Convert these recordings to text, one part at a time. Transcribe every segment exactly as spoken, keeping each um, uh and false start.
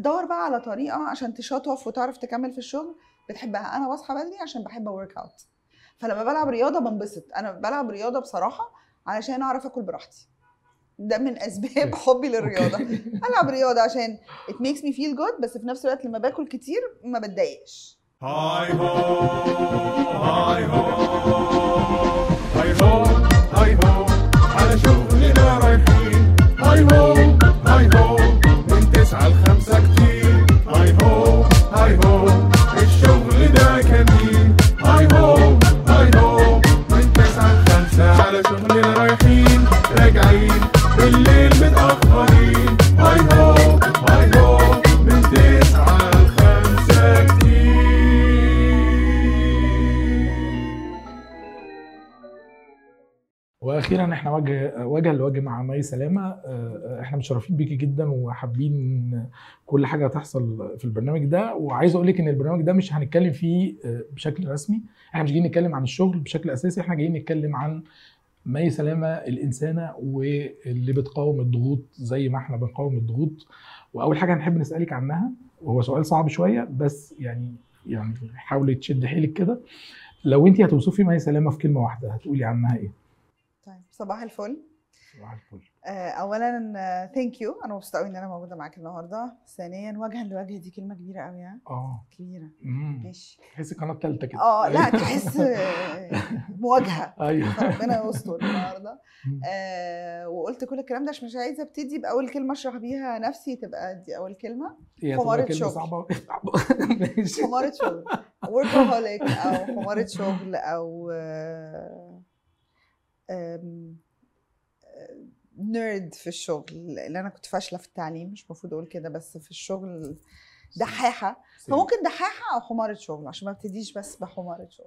دور بقى على طريقه عشان تشطف وتعرف تكمل في الشغل بتحبها. انا بصحى بدري عشان بحب ورك اوت، فلما بلعب رياضه بنبسط. انا بلعب رياضه بصراحه علشان اعرف اكل براحتي، ده من اسباب حبي للرياضه. العب رياضه عشان it makes me feel good، بس في نفس الوقت لما باكل كتير ما بتضايقش. هاي هو هاي هو هاي هو هاي هو على شغلنا رايحين، هاي هو هاي هو من تسعة لخمسة كتير، هاي هو هاي هو الشغل ده كتير، هاي هو هاي هو من تسعة لخمسة على شغلنا رايحين راجعين بالليل متأخرين، هاي هو هاي هو من تسعة لخمسة كتير. واخيرا احنا وجه وجه لوجه مع مي سلامه، احنا متشرفين بيكي جدا وحابين كل حاجه تحصل في البرنامج ده. وعايز اقول لك ان البرنامج ده مش هنتكلم فيه بشكل رسمي، احنا مش جايين نتكلم عن الشغل بشكل اساسي، احنا جايين نتكلم عن مي سلامه الانسانه واللي بتقاوم الضغوط زي ما احنا بنقاوم الضغوط. واول حاجه هنحب نسالك عنها، وهو سؤال صعب شويه بس يعني يعني حاولي تشد حيلك كده، لو انت هتوصفي مي سلامه في كلمه واحده هتقولي عنها ايه؟ طيب صباح الفل. صباح الفل. اولا ثانك يو، انا مبسوطه قوي ان انا موجوده معاك النهارده. ثانيا وجها لوجه دي كلمه كبيره قوي. ها اه كبيره. ماشي، تحس قناه ثالثه كده. اه لا تحس مواجهه. ايوه ربنا يستر النهارده. آه وقلت كل الكلام ده عشان مش عايزه ابتدي باول كلمه اشرح بيها نفسي تبقى دي اول كلمه. حمارة شغل صعبه. ماشي. حمارة شغل، وركهوليك او حمارة شغل او آه آه نيرد في الشغل، اللي انا كنت فاشله في التعليم، مش المفروض اقول كده بس في الشغل دحاحه، فممكن دحاحه او حماره شغل عشان ما ابتديش بس بحماره شغل.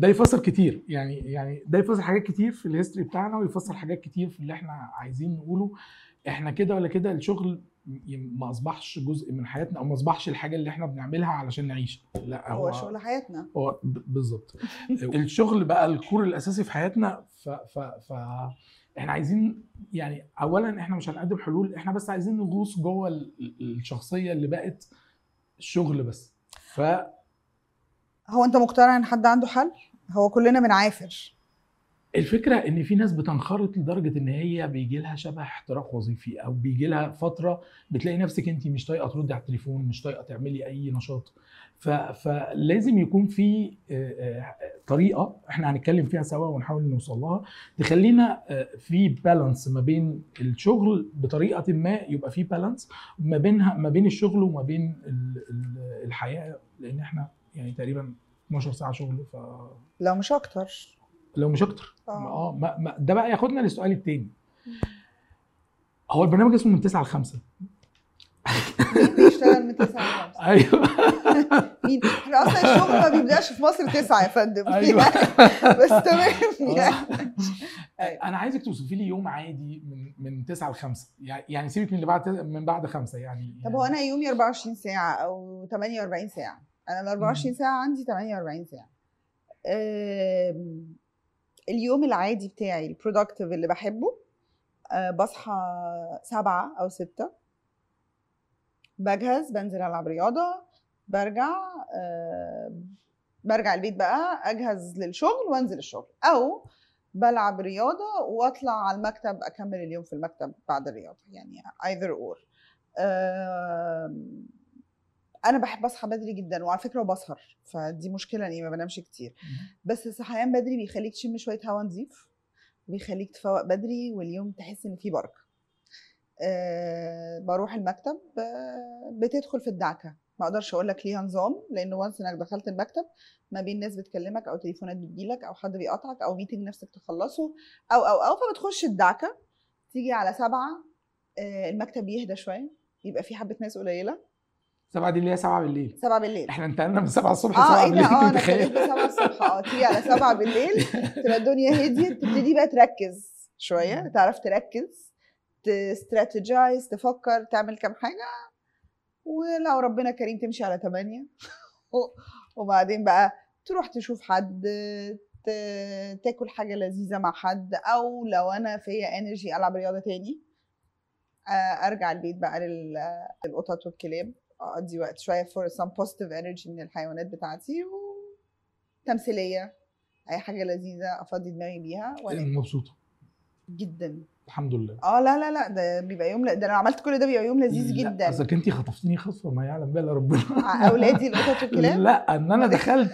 ده يفسر كتير، يعني يعني ده يفسر حاجات كتير في الهيستوري بتاعنا، ويفسر حاجات كتير في اللي احنا عايزين نقوله. احنا كده ولا كده الشغل ما اصبحش جزء من حياتنا، او ما اصبحش الحاجه اللي احنا بنعملها علشان نعيش، لا هو, هو شغل حياتنا، هو بالظبط. الشغل بقى الكور الاساسي في حياتنا. ف ف ف احنا عايزين يعني اولا احنا مش هنقدم حلول، احنا بس عايزين نغوص جوه الشخصيه اللي بقت الشغل بس. ف هو انت مقتنع ان حد عنده حل؟ هو كلنا بنعافر. الفكره ان في ناس بتنخرط لدرجه ان هي بيجي لها شبه احتراق وظيفي، او بيجي لها فتره بتلاقي نفسك انت مش طايقه تردي على التليفون، مش طايقه تعملي اي نشاط. فلازم يكون في طريقه احنا هنتكلم فيها سوا ونحاول نوصل لها تخلينا في بالانس ما بين الشغل بطريقه ما، يبقى في بالانس ما بينها ما بين الشغل وما بين الحياه، لان احنا يعني تقريبا اتناشر ساعه شغل. ف لو مش اكتر لو مش اكتر اه ده بقى ياخدنا للسؤال التاني. هو البرنامج اسمه من تسعة ل خمسة. مين بيشتغل من تسعة ل خمسة؟ ايوه مين؟ احنا اصلا الشغل ما بيبداش في مصر تسعة يا فندم. ايوه بس تمام. يعني انا عايزك توصفي لي يوم عادي من من تسعة ل خمسة، يعني سيبك من اللي بعد من بعد خمسة. يعني طب هو انا يومي أربعة وعشرين ساعه او تمنية وأربعين ساعه، انا ال أربعة وعشرين ساعه عندي تمنية وأربعين ساعه. أم... اليوم العادي بتاعي البرودكتيف اللي بحبه، أه بصحى سبعة أو ستة، بجهز، بنزل ألعب رياضة، برجع أه برجع البيت بقى أجهز للشغل وأنزل الشغل، أو بلعب رياضة وأطلع على المكتب أكمل اليوم في المكتب بعد الرياضة. يعني either or. أه انا بحب اصحى بدري جدا، وعلى فكره وبسهر، فدي مشكله اني ما بنامش كتير. بس الصحيان بدري بيخليك تشم شويه هوا نظيف، بيخليك تفوق بدري، واليوم تحس ان فيه بركه. أه بروح المكتب، بتدخل في الدعكه، ما اقدرش اقول لك ليها نظام، لان وانس انك دخلت المكتب ما بين ناس بتكلمك او تليفونات بتجيلك او حد بيقطعك او ميتنج نفسك تخلصه او او او فبتخش الدعكه. تيجي على سبعة أه المكتب يهدى شويه، يبقى في حبه ناس قليله. سبعة دي اللي هي سبعة بالليل. سبعة بالليل احنا انتقلنا من سبعة الصبح لسبعة آه بالليل. اه انا اتكلمت من سبعة الصبح. اه تيجي على سبعة بالليل تبقى الدنيا هديت، تبتدي بقى تركز شويه، تعرف تركز، تستراتيجايز، تفكر، تعمل كام حاجه، ولو ربنا كريم تمشي على ثمانية وبعدين بقى تروح تشوف حد، تاكل حاجه لذيذه مع حد، او لو انا فيا انرجي العب رياضه تاني، ارجع البيت بقى للقطط والكلاب، اقضي وقت شويه for some positive energy من الحيوانات بتاعتي، وتمثيليه اي حاجه لذيذه افضي دماغي بيها. وانا مبسوطه جدا الحمد لله. اه لا لا لا ده بيبقى يوم، ده انا عملت كل ده بيبقى يوم لذيذ جدا. اصل انت خطفتني خطفه ما يعلم بها الا ربنا. اولادي القطط والكلاب؟ لا ان انا دخلت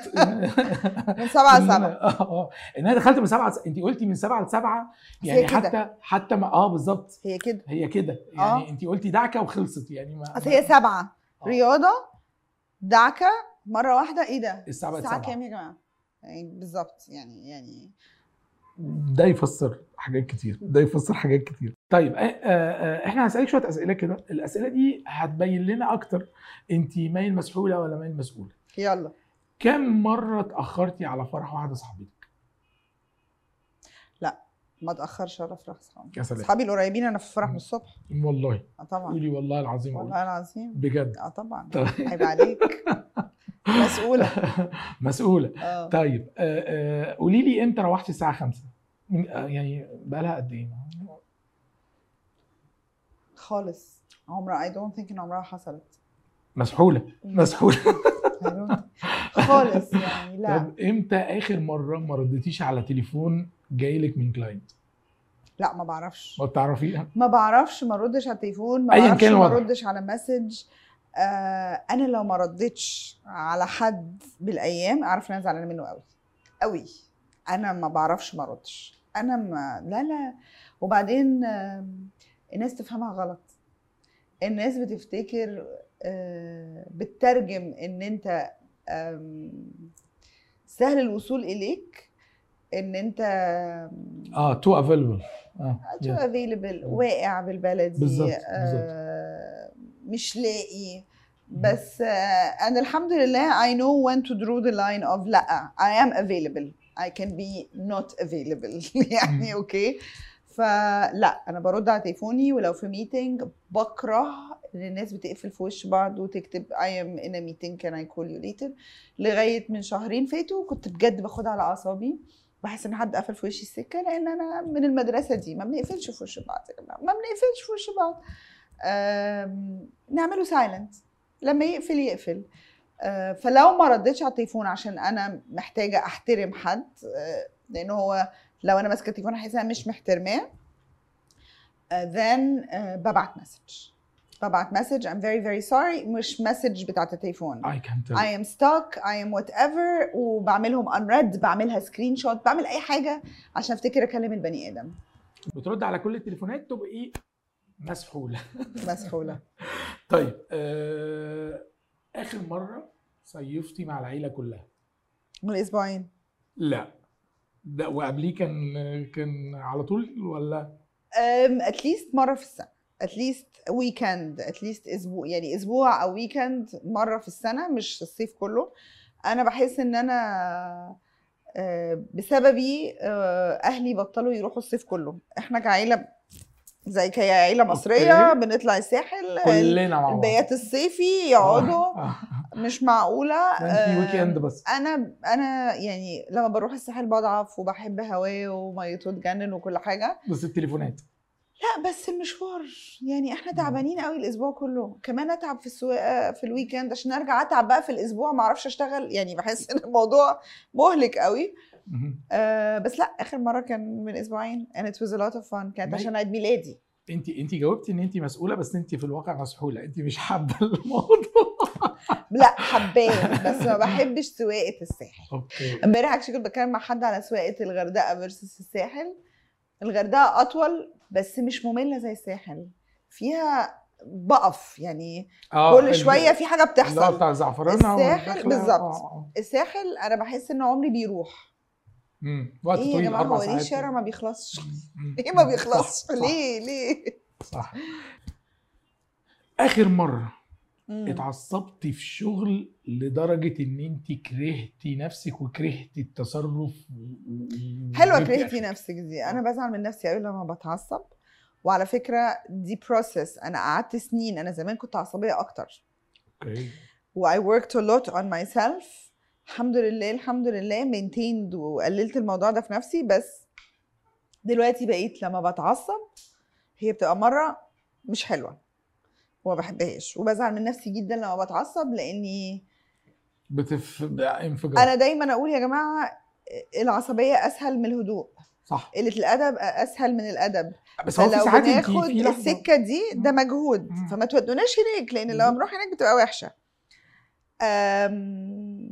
من سبعه لسبعه. اه ان انا دخلت من سبعه، انت قلتي من سبعه لسبعه يعني حتى حتى اه بالظبط هي كده هي كده يعني. انت قلتي دعكه وخلصت يعني، ما اصل هي سبعه رياضه دعكه مره واحده. ايه ده؟ الساعه بقت سبعه كام يا جماعه؟ بالظبط يعني يعني ده يفسر حاجات كتير، ده يفسر حاجات كتير. طيب احنا هنسالك شويه اسئله كده، الاسئله دي هتبين لنا اكتر انت مايل مسحوله ولا مايل مسؤوله. يلا. كم مره اتاخرتي على فرح واحده صاحبتك؟ لا ما اتاخرش على فرح صاحبتي. اصحابي القريبين انا في فرح من الصبح. والله. اه طبعا. قولي والله العظيم. والله العظيم. بجد. اه طبعا. عيب عليك. مسؤولة. مسؤولة. أوه. طيب قولي لي امتى روحتي الساعة خمسة؟ يعني بقى لها قد ايه؟ خالص عمرها، اي دونت ثينك ان عمرها حصلت. مسحولة مسحولة خالص يعني لا. طب امتى آخر مرة ما رديتيش على تليفون جايلك من كلاينت؟ لا ما بعرفش. ما بتعرفيها؟ ما بعرفش، ما ردش على التليفون، ما بعرفش، ما ردش على مسج. آه انا لو ما ردتش على حد بالايام اعرف ان انا زعلانه منه قوي قوي. انا ما بعرفش ما ردش، انا ما لا لا. وبعدين آه الناس تفهمها غلط، الناس بتفتكر آه بتترجم ان انت آه سهل الوصول اليك، ان انت اه تو افيلبل اه تو افيلبل واقع بالبلدي بالظبط مش لاقي. بس انا الحمد لله I know when to draw the line of لا I am available I can be not available يعني اوكي. فلا انا برد على تليفوني، ولو في ميتنج بكره ان الناس بتقفل في وش بعض وتكتب I am in a meeting can I call you later. لغايه من شهرين فاتوا كنت بجد باخد على اعصابي، بحس ان حد قفل في وشي السكه، لان انا من المدرسه دي ما بنقفلش في وش بعض، ما بنقفلش في وش بعض. أم... نعمله سايلنت، لما يقفل يقفل. أم... فلو ما ردتش على التليفون عشان انا محتاجه احترم حد، أم... لان هو لو انا ماسكه التليفون هحس انا مش محترماه، then أم... ببعت مسج ببعت مسج I'm very very sorry، مش مسج بتاعت التليفون I can't tell. I am stuck I am whatever، وبعملهم unread، بعملها سكرين شوت، بعمل اي حاجه عشان افتكر اكلم البني ادم. بترد على كل التليفونات تبقى ايه؟ مسحولة مسحولة. طيب آه، آخر مرة صيفتي مع العيلة كلها؟ من أسبوعين. لا ده وقبليه كان كان على طول ولا؟ اتليست مرة في السنة، اتليست ويكند، اتليست اسبوع يعني اسبوع او ويكند مرة في السنة، مش الصيف كله. انا بحس ان انا آه بسببي آه اهلي بطلوا يروحوا الصيف كله. احنا كعيلة زي كعيله مصريه بنطلع الساحل كلنا مع بعض، البيات الصيفي يقعدوا مش معقوله. انت ويك اند بس. انا انا يعني لما بروح الساحل بضعف، وبحب هواه وميته تجنن وكل حاجه، بس التليفونات لا. بس المشوار يعني احنا تعبانين قوي الاسبوع كله، كمان اتعب في السواقه في الويك اند عشان ارجع اتعب بقى في الاسبوع، ما اعرفش اشتغل يعني، بحس ان الموضوع مهلك قوي. آه بس لا اخر مره كان من اسبوعين and it was a lot of fun، كانت عشان عيد ميلادي. انت انت جاوبتي ان انت مسؤوله، بس انت في الواقع مسحوله، انت مش حابه الموضوع. لا حباه بس ما بحبش سواقه الساحل. اوكي. امبارح اكشلي كنت بتكلم مع حد على سواقه الغردقه فيرسس الساحل. الغردقه اطول بس مش ممله زي الساحل، فيها بقف يعني كل شويه في حاجه بتحصل. بتاع زعفرانها الساحل بالظبط. الساحل انا بحس ان عمري بيروح. امم وقت طويل. ايه يا جماعه هو ليه الشارع ما بيخلصش؟ ليه ما بيخلصش؟ ليه ليه؟ صح. اخر مره مم. اتعصبتي في شغل لدرجه ان انت كرهتي نفسك وكرهتي التصرف و... حلوه كرهتي نفسك دي. انا بزعل من نفسي قوي لما بتعصب، وعلى فكره دي بروسيس. انا قعدت سنين، انا زمان كنت عصبيه اكتر. اوكي. و I worked a lot on myself الحمد لله الحمد لله مينتيند وقللت الموضوع ده في نفسي. بس دلوقتي بقيت لما بتعصب هي بتبقى مرة مش حلوة وما بحبهاش، وبزعل من نفسي جدا لما بتعصب لاني بتف انفجار. انا دايما اقول يا جماعة العصبية اسهل من الهدوء، صح، قلة الادب اسهل من الادب، بس هو في ساعات بناخد السكة دي ده مجهود، فما تودوناش هناك لان لو بنروح هناك بتبقى وحشة. أم...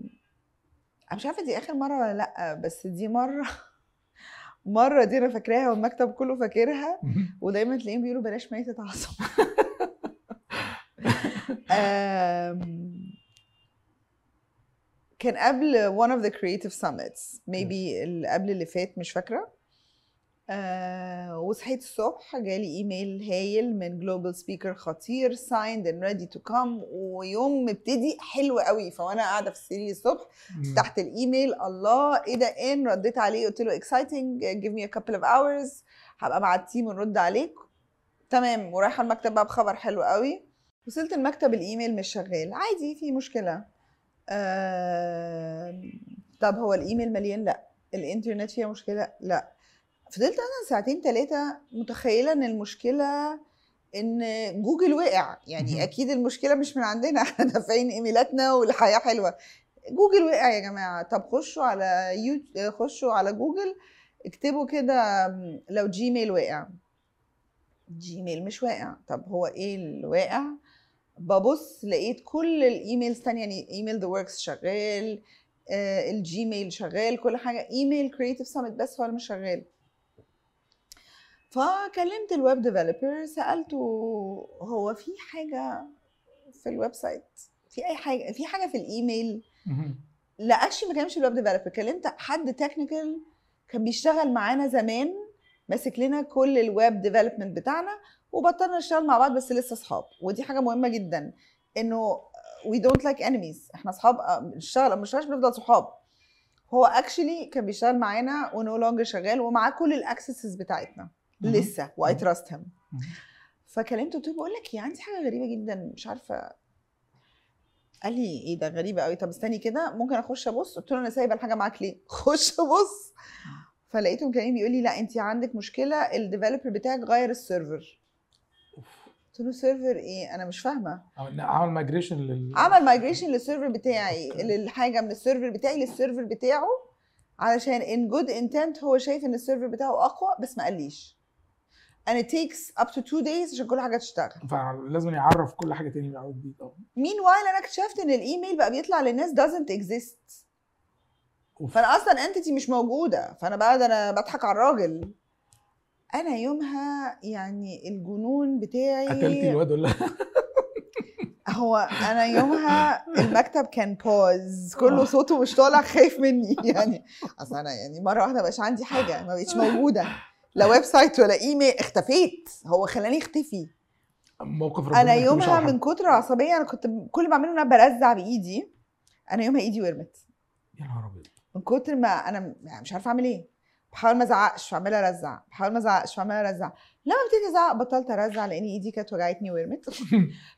انا مش عارفه دي اخر مره ولا لا، بس دي مره مره دي انا فاكراها والمكتب كله فاكرها، ودايما تلاقيهم بيقولوا بلاش مي تتعصب. كان قبل one of the creative summits maybe اللي قبل اللي فات مش فاكره، وصحيت الصبح جالي ايميل هايل من جلوبال سبيكر خطير signed and ready to come، ويوم مبتدي حلو قوي. فانا قاعده في السرير الصبح تحت الايميل، الله ايه ده، ان رديت عليه قلت له exciting give me a couple of hours هبقى مع التيم ونرد عليك، تمام. ورايحه المكتب بقى بخبر حلو قوي. وصلت المكتب الايميل مش شغال، عادي في مشكله. آه... طب هو الايميل مليان؟ لا. الانترنت فيها مشكله؟ لا. فضلت انا ساعتين ثلاثه متخيله ان المشكله ان جوجل وقع، يعني اكيد المشكله مش من عندنا، احنا دافعين ايميلاتنا والحياه حلوه. جوجل وقع يا جماعه، طب خشوا على يوتيوب، خشوا على جوجل اكتبوا كده لو جيميل وقع. جيميل مش واقع، طب هو ايه اللي واقع؟ ببص لقيت كل الايميلز الثانيه، يعني ايميل ذا وركس شغال، الجيميل شغال، كل حاجه، ايميل كريتيف سامت بس هو اللي مش شغال. فكلمت الويب ديفلوبر سالته هو في حاجه في الويب سايت، في اي حاجه، في حاجه في الايميل؟ لا اكشلي ما كلمتش الويب ديفلوبر، كلمت حد تكنيكال كان بيشتغل معانا زمان، ماسك لنا كل الويب ديفلوبمنت بتاعنا، وبطلنا نشتغل مع بعض بس لسه اصحاب. ودي حاجه مهمه جدا، انه وي دونت لايك انميز، احنا اصحاب بنشتغل مش بنفضل صحاب. هو اكشلي كان بيشتغل معانا ونو لونج شغال ومعاه كل الاكسسز بتاعتنا لسه، واي تراست هيم. فكلمته قلت له بقول لك يا عندي حاجه غريبه جدا مش عارفه. قال لي ايه ده غريبه قوي، طب استني كده ممكن اخش ابص. قلت له انا سايبه الحاجه معاك ليه؟ خش بص. فلقيته مكلمني بيقول لي لا انت عندك مشكله، الديفلوبر بتاعك غير السيرفر. قلت له سيرفر ايه؟ انا مش فاهمه. عمل مايجريشن لل عمل مايجريشن للسيرفر بتاعي، للحاجه من السيرفر بتاعي للسيرفر بتاعه، علشان ان جود انتنت هو شايف ان السيرفر بتاعه اقوى، بس ما قاليش. and it takes up to two days عشان كل حاجه تشتغل، فلازم يعرف كل حاجه تاني بقى جديد. اه مين وايل انا اكتشفت ان الايميل بقى بيطلع للناس doesn't exist، فانا اصلا انتيتي مش موجوده. فانا بقى ده انا بضحك على الراجل. انا يومها يعني الجنون بتاعي، قتلتي الواد ولا؟ هو انا يومها المكتب كان باوز، كله صوته مش طالع، خايف مني يعني. اصلا انا يعني مره واحده مبقاش عندي حاجه، ما بقتش موجوده، لا ويب سايت ولا ايميل، اختفيت. هو خلاني اختفي. موقف ربنا. انا يومها من كتر العصبيه انا كنت كل ما اعمله انا برزع بايدي. انا يومها ايدي ورمت. يا نهار ابيض. من كتر ما انا مش عارفه اعمل ايه، بحاول ما ازعقش فعماله ارزع، بحاول ما ازعقش فعماله ارزع. لما ابتديت ازعق بطلت ارزع لان ايدي كانت وجعتني ورمت.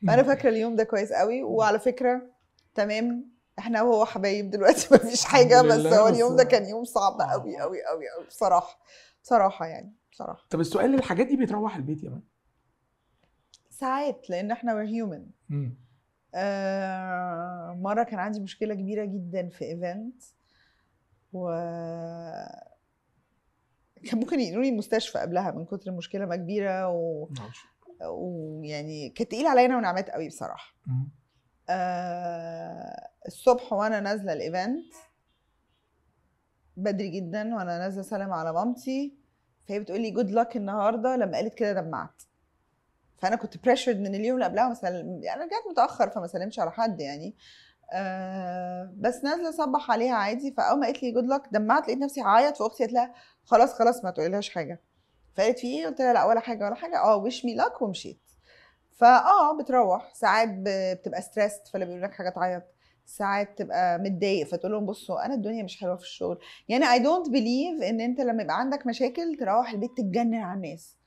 فانا فاكره اليوم ده كويس قوي. وعلى فكره تمام احنا وهو حبايب دلوقتي، ما فيش حاجه، بس هو اليوم ده كان يوم صعب قوي قوي قوي قوي بصراحه. بصراحه يعني بصراحه. طب السؤال، الحاجات دي بتروح البيت يا مان؟ ساعات، لان احنا وير هيومن. آه مره كان عندي مشكله كبيره جدا في ايفنت، و كان ممكن ينقلوني المستشفى قبلها من كتر المشكله ما كبيره، و ويعني كانت تقيله علينا ونعمات قوي بصراحه. آه الصبح وانا نازله الايفنت بدري جدا، وانا نازله سلم على مامتي، فهي بتقول لي جود لك النهارده. لما قالت كده دمعت، فانا كنت بريشرد من اليوم اللي قبلها، مثلا انا رجعت متاخر فما سلمتش على حد يعني. آه بس نازله اصبح عليها عادي. فاول ما قالت لي جود لك دمعت، لقيت نفسي هعيط. فاختي قالت لها خلاص خلاص ما تقوليلهاش حاجه. فقالت في ايه؟ قلت لها لا ولا حاجه ولا حاجه، اه ويش مي لك، ومشيت. فاه بتروح ساعات بتبقى ستريسد فبيقول لك حاجه تعيط، ساعات تبقى متضايق فتقول لهم بصوا انا الدنيا مش حلوه في الشغل. يعني I don't believe ان انت لما يبقى عندك مشاكل تروح البيت تتجنن على الناس.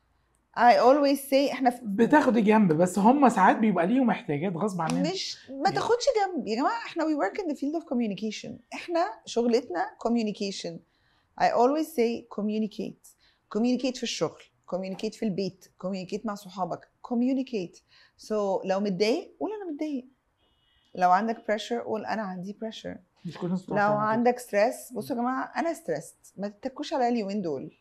I always say احنا في... بتاخدي جنب، بس هم ساعات بيبقى ليهم احتياجات غصب عننا. مش ما تاخدش جنب يا جماعه، احنا we work in the field of communication، احنا شغلتنا communication. I always say communicate. communicate في الشغل، communicate في البيت، communicate مع صحابك، communicate. so لو متضايق قول انا متضايق، لو عندك pressure قول انا عندي pressure، لو عندك stress بصوا يا جماعه انا stressed، ما تتكوش عليا اليومين دول،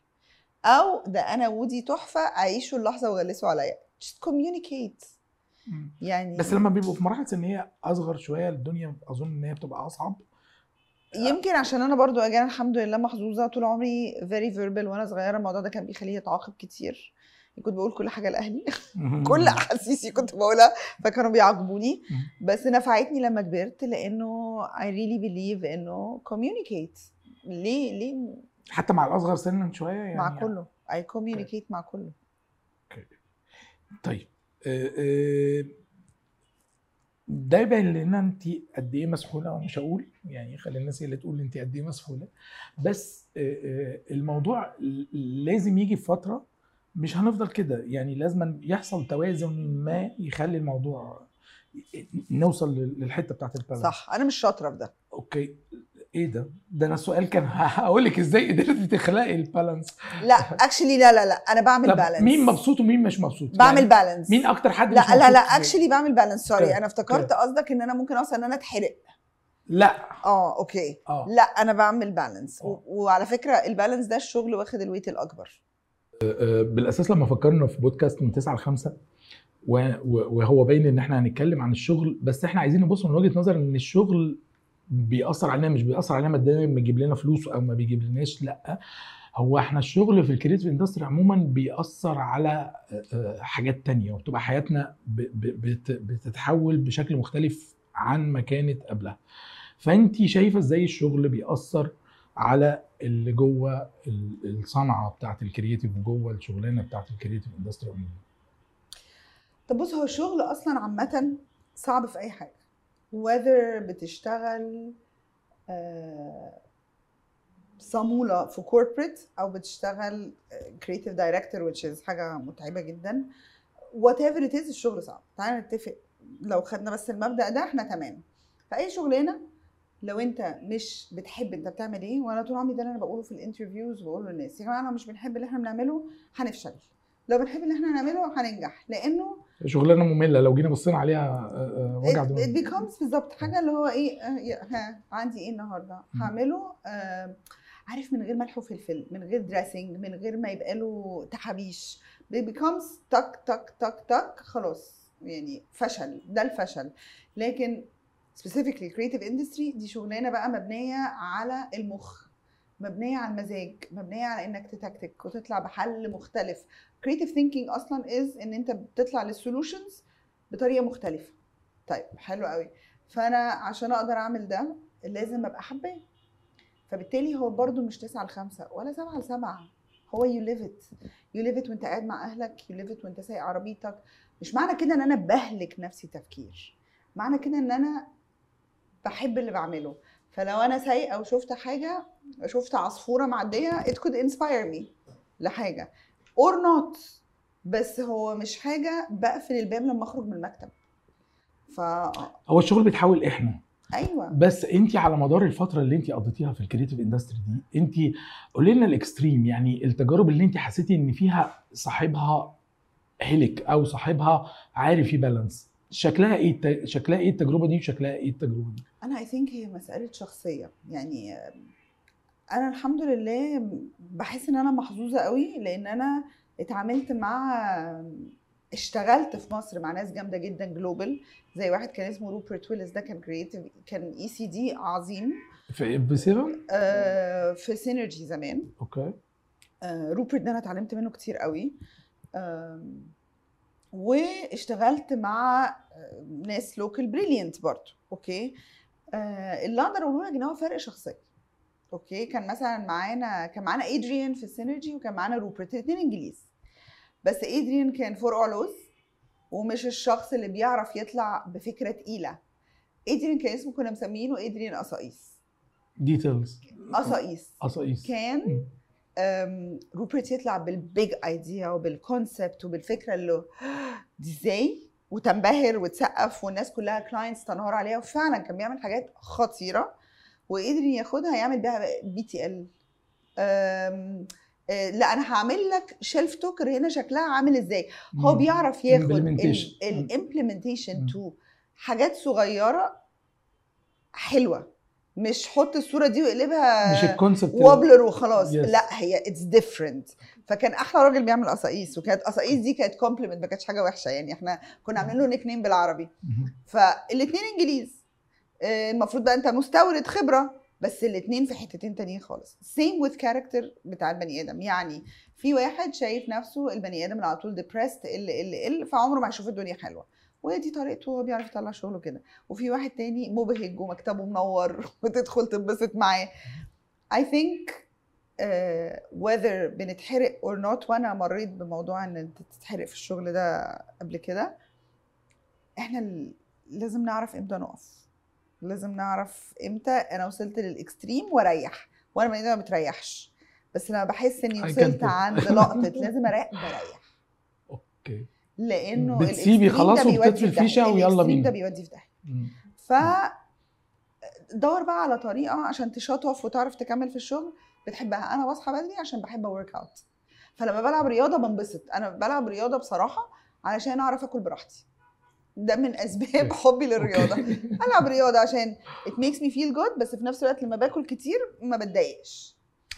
او ده انا ودي تحفه عيشوا اللحظه وغلسوا عليا. just communicate يعني. بس لما بيبقوا في مرحله ان هي اصغر شويه الدنيا اظن ان هي بتبقى اصعب، يمكن عشان انا برضو اجانا الحمد لله محظوظه طول عمري very verbal. وانا صغيره الموضوع ده كان بيخليني اتعاقب كتير، كنت بقول كل حاجه لاهلي كل احاسيسي كنت بقولها، فكانوا بيعاقبوني. بس نفعتني لما كبرت لانه I really believe انه communicate. ليه ليه حتى مع الاصغر سنا شويه يعني؟ مع كله اي كوميونيكيت مع كله. اوكي طيب ده يبين لنا انت قد ايه مسحوله، ومش هقول يعني خلي الناس هي اللي تقول انت قد ايه مسحوله، بس الموضوع لازم يجي في فتره مش هنفضل كده يعني، لازم يحصل توازن ما يخلي الموضوع نوصل للحته بتاعت البالانس. صح انا مش شاطره في ده. اوكي ايه ده؟ ده انا السؤال كان هقول لك ازاي قدرتي تخلقي البالانس؟ لا اكشلي لا لا لا انا بعمل بالانس. مين مبسوط ومين مش مبسوط؟ بعمل بالانس يعني. مين اكتر حد لا مش مبسوط؟ لا لا اكشلي بعمل بالانس. سوري انا افتكرت قصدك ان انا ممكن اوصل ان انا اتحرق. لا اه اوكي أوه. لا انا بعمل بالانس، وعلى فكره البالانس ده الشغل واخد الويت الاكبر. بالاساس لما فكرنا في بودكاست من تسعة لخمسة وهو باين ان احنا هنتكلم عن الشغل، بس احنا عايزين نبص من وجهه نظر ان الشغل بيأثر علينا، مش بيأثر علينا ماديا ما بيجيب لنا فلوس او ما بيجيب لناش، لا هو احنا الشغل في الكريتيف اندستري عموما بيأثر على حاجات تانية، وبتبقى حياتنا بتتحول بشكل مختلف عن ما كانت قبلها. فانت شايفه ازاي الشغل بيأثر على اللي جوه الصنعه بتاعت الكريتيف وجوه الشغلانه بتاعت الكريتيف اندستري عموما؟ طب بص هو الشغل اصلا عامه صعب في اي حاجه، whether بتشتغل صامولة في corporate أو بتشتغل creative director which is حاجة متعبة جدا whatever it is، الشغل صعب. تعالى نتفق لو خدنا بس المبدأ ده احنا تمام. فأي شغلانة لو انت مش بتحب انت بتعمل ايه، وانا طول عمري ده اللي انا بقوله في الانترفيوز وبقوله للناس يا جماعة لو مش بنحب اللي احنا بنعمله هنفشل، لو بنحب اللي احنا هنعمله هننجح، لانه شغلانه ممله لو جينا بصينا عليها وجع دماغ. ات بيكمز بالظبط حاجه اللي هو ايه، ها عندي ايه النهارده هعمله، عارف، من غير ملح وفلفل، من غير دريسنج، من غير ما يبقى له تحابيش، بيكمز تك تك تك تك خلاص يعني فشل، ده الفشل. لكن سبيسيفيكلي كريتيف اندستري دي شغلانه بقى مبنيه على المخ، مبنيه على المزاج، مبنيه على انك تتكتك وتطلع بحل مختلف. creative thinking اصلا از ان انت بتطلع للسولوشنز بطريقه مختلفه. طيب حلو قوي، فانا عشان اقدر اعمل ده لازم ابقى حباه، فبالتالي هو برده مش تسعة لخمسة ولا سبعة لسبعة، هو you live it you live it وانت قاعد مع اهلك، you live it وانت سايق عربيتك. مش معنى كده ان انا بهلك نفسي تفكير، معنى كده ان انا بحب اللي بعمله. فلو انا سايقه وشفت حاجه، شفت عصفوره معديه it could inspire me لحاجه or not، بس هو مش حاجه بقفل الباب لما اخرج من المكتب. ف هو الشغل بيتحول احنا ايوه، بس انت على مدار الفتره اللي انت قضيتيها في الكريتيف اندستري دي، انت قولي لنا الاكستريم يعني التجارب اللي انت حسيتي ان فيها صاحبها هلك او صاحبها عارف يبالانس، شكلها ايه شكلها ايه التجربه دي وشكلها ايه التجربه دي؟ انا اي ثينك هي مساله شخصيه يعني. انا الحمد لله بحس ان انا محظوظه قوي لان انا اتعاملت مع اشتغلت في مصر مع ناس جامده جدا جلوبال، زي واحد كان اسمه روبرت ويلز، ده كان كرييتيف، كان اي سي دي عظيم في بسيفن آه في سينرجي زمان. اوكي آه روبرت ده انا اتعلمت منه كتير قوي. آه واشتغلت مع ناس لوكال بريليانت برضه. اوكي آه اللي اقدر اقوله لك ان هو فرق شخصيه. اوكي كان مثلا معانا كان معانا ادريان في السينرجي وكان معانا روبرت، الاثنين انجليز، بس ادريان كان فرقه علوز ومش الشخص اللي بيعرف يطلع بفكره تقيله. ادريان كان اسمه كنا مسمينه ادريان قصاقيص ديتيلز، قصاقيص قصاقيص كان روبرت يطلع بالبيج ايديا وبالكونسبت وبالفكره اللي دي ازاي، وتنبهر وتسقف والناس كلها كلاينتس تنهار عليها، وفعلا كان بيعمل حاجات خطيره وقدر ياخدها يعمل بيها بي تي ال. لا انا هعمل لك شيلف توكر هنا شكلها عامل ازاي. هو بيعرف ياخد الامبلمنتيشن تو حاجات صغيره حلوه، مش حط الصوره دي واقلبها وابلر وخلاص. yes. لا هي اتس ديفرنت. فكان احلى راجل بيعمل قصاقيص، وكانت قصاقيص دي كانت كومبلمنت ما كانتش حاجه وحشه يعني، احنا كنا عاملين له نيك نيم بالعربي. فالاثنين انجليز، المفروض بقى انت مستورد خبره، بس الاثنين في حتتين تانيين خالص. سيم وذ كاركتر بتاع البني ادم، يعني في واحد شايف نفسه البني ادم على طول ديبرست ال ال ال فعمره ما هيشوف الدنيا حلوه، ودي طريقته هو بيعرف يطلع شغله كده. وفي واحد تاني مبهج ومكتبه منور وتدخل تنبسط معاه. I think uh, whether بنتحرق or not، وانا مريت بموضوع ان انت تتحرق في الشغل ده قبل كده، احنا لازم نعرف امتى نقف، لازم نعرف امتى انا وصلت للاكستريم واريح. وانا من ما بتريحش، بس انا بحس اني وصلت عند لقطه لازم اريح بريح. اوكي، لانه بتسيبي خلاص وبتطفي الفيشه ويلا بينا، ده بيودي في داهيه. ف دور بقى على طريقه عشان تشطف وتعرف تكمل في الشغل بتحبها. انا بصحى بدري عشان بحب اورك اوت، فلما بلعب رياضه بنبسط. انا بلعب رياضه بصراحه علشان اعرف اكل براحتي، ده من اسباب حبي للرياضه. العب رياضه عشان it makes me feel good، بس في نفس الوقت لما باكل كتير ما بتضايقش.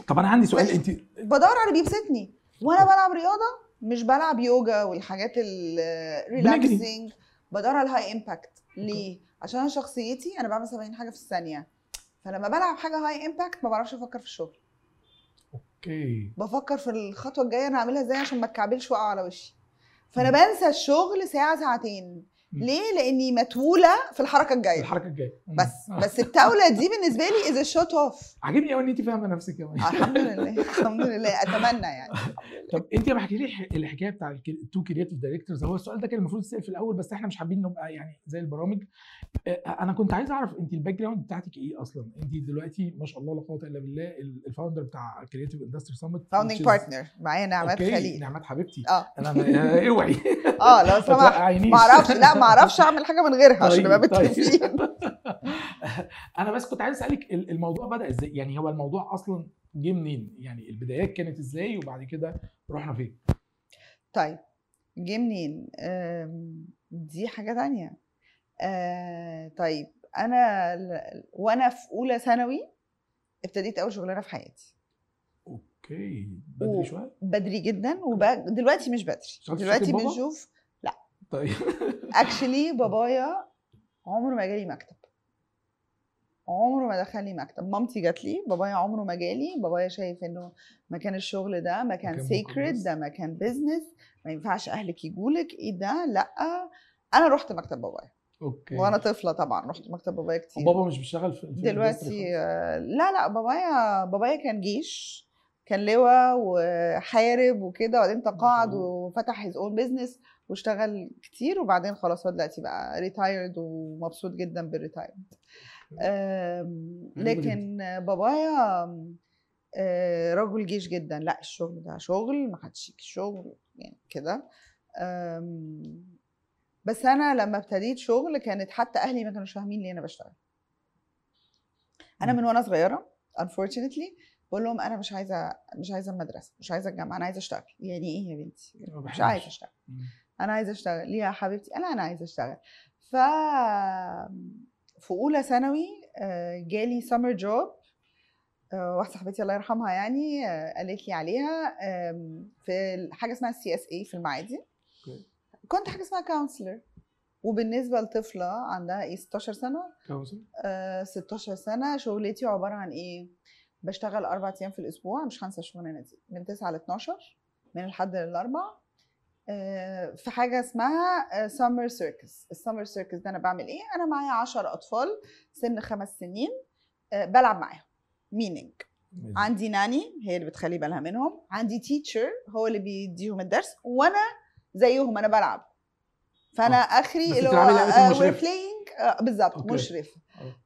طب انا عندي سؤال، انت بدور على اللي بيبسطني وانا بلعب رياضه، مش بلعب يوجا والحاجات الريلاكسنج، بدور على الهاي امباكت. ليه؟ عشان انا شخصيتي انا بعمل سبعين حاجه في الثانيه، فلما بلعب حاجه هاي امباكت ما بعرفش افكر في الشغل. اوكي، بفكر في الخطوه الجايه انا هعملها ازاي عشان ما اتكعبلش واقع على وشي، فانا بنسى الشغل ساعه ساعتين. ليه؟ لاني متوله في الحركه الجايه الحركه الجايه بس بس التوله دي بالنسبه لي از الشوت اوف. عاجبني قوي ان انت فاهمه نفسك كمان. الحمد لله الحمد لله، اتمنى يعني. طب انت بحكي لي الحكايه بتاع التو كرييتيف دايركتورز، هو السؤال ده كان المفروض يتسال في الاول، بس احنا مش حابين نبقى يعني زي البرامج. انا كنت عايز اعرف انت الباك جراوند بتاعتك ايه اصلا؟ انت دلوقتي ما شاء الله لا قوه الا بالله الفاوندر بتاع كرييتيف اندستري سامت، فاوندنج بارتنر معايا نعمات خليل. نعمات حبيبتي اه انا اوعي اه لو سمحت ما اعرفش، لا ما اعرفش اعمل حاجه من غيرها عشان نبقى متفقين. انا بس كنت عايز اسالك الموضوع بدا ازاي؟ يعني هو الموضوع اصلا جه منين؟ يعني البدايات كانت ازاي وبعد كده رحنا فين؟ طيب جه منين؟ دي حاجه ثانيه. طيب انا وانا في اولى ثانوي ابتديت اول شغلانه في حياتي. اوكي، بدري شويه، بدري جدا. ودلوقتي مش بدري، دلوقتي بنشوف. طيب اكشلي بابايا عمره ما جالي مكتب، عمره ما دخلني مكتب. مامتي جات لي، بابايا عمره ما جالي. بابايا شايف انه مكان الشغل ده مكان سيكريت، ده مكان بيزنس، ما ينفعش اهلك يجولك، ايه ده. لا انا رحت مكتب بابايا. اوكي، وانا طفله طبعا رحت مكتب بابايا كتير. بابا مش بيشتغل في دلوقتي؟ لا لا، بابايا بابايا كان جيش، كان لواء وحارب وكده، وبعدين تقاعد وفتح هيز اون بيزنس واشتغل كتير، وبعدين خلاص هو دلوقتي بقى ريتايرد ومبسوط جدا بالريتايرمنت. لكن بابايا رجل جيش جدا، لا الشغل ده شغل ما حدش شغل يعني كده. بس انا لما ابتديت شغل كانت حتى اهلي ما كانوش فاهمين ليه انا بشتغل. انا من وانا صغيره unfortunately بقول لهم انا مش عايزه مش عايزه المدرسه، مش عايزه الجامعه، انا عايزه اشتغل. يعني ايه يا بنتي؟ مش عايزه اشتغل. انا عايزه اشتغل. ليه يا حبيبتي؟ انا انا عايزه اشتغل. ف في اولى ثانوي جالي سمر جوب، واحده صاحبتي الله يرحمها يعني قالت لي عليها، في حاجه اسمها السي اس اي في المعادي. كنت حاجه اسمها كونسلر، وبالنسبه لطفله عندها ايه ستاشر سنه، ستاشر سنه شغلتي عباره عن ايه؟ بشتغل اربع ايام في الاسبوع، مش هنسى الشغلانه دي، من تسعة ل اتناشر، من الحد للاربع، في حاجه اسمها سمر سيركس. السمر سيركس ده انا بعمل ايه؟ انا معايا عشرة اطفال سن خمس سنين بلعب معاهم، مينينج عندي ناني هي اللي بتخلي بالها منهم، عندي تيتشر هو اللي بيديهم الدرس، وانا زيهم انا بلعب. فانا اخري اللي هو وير بلاينج بالظبط مشرف.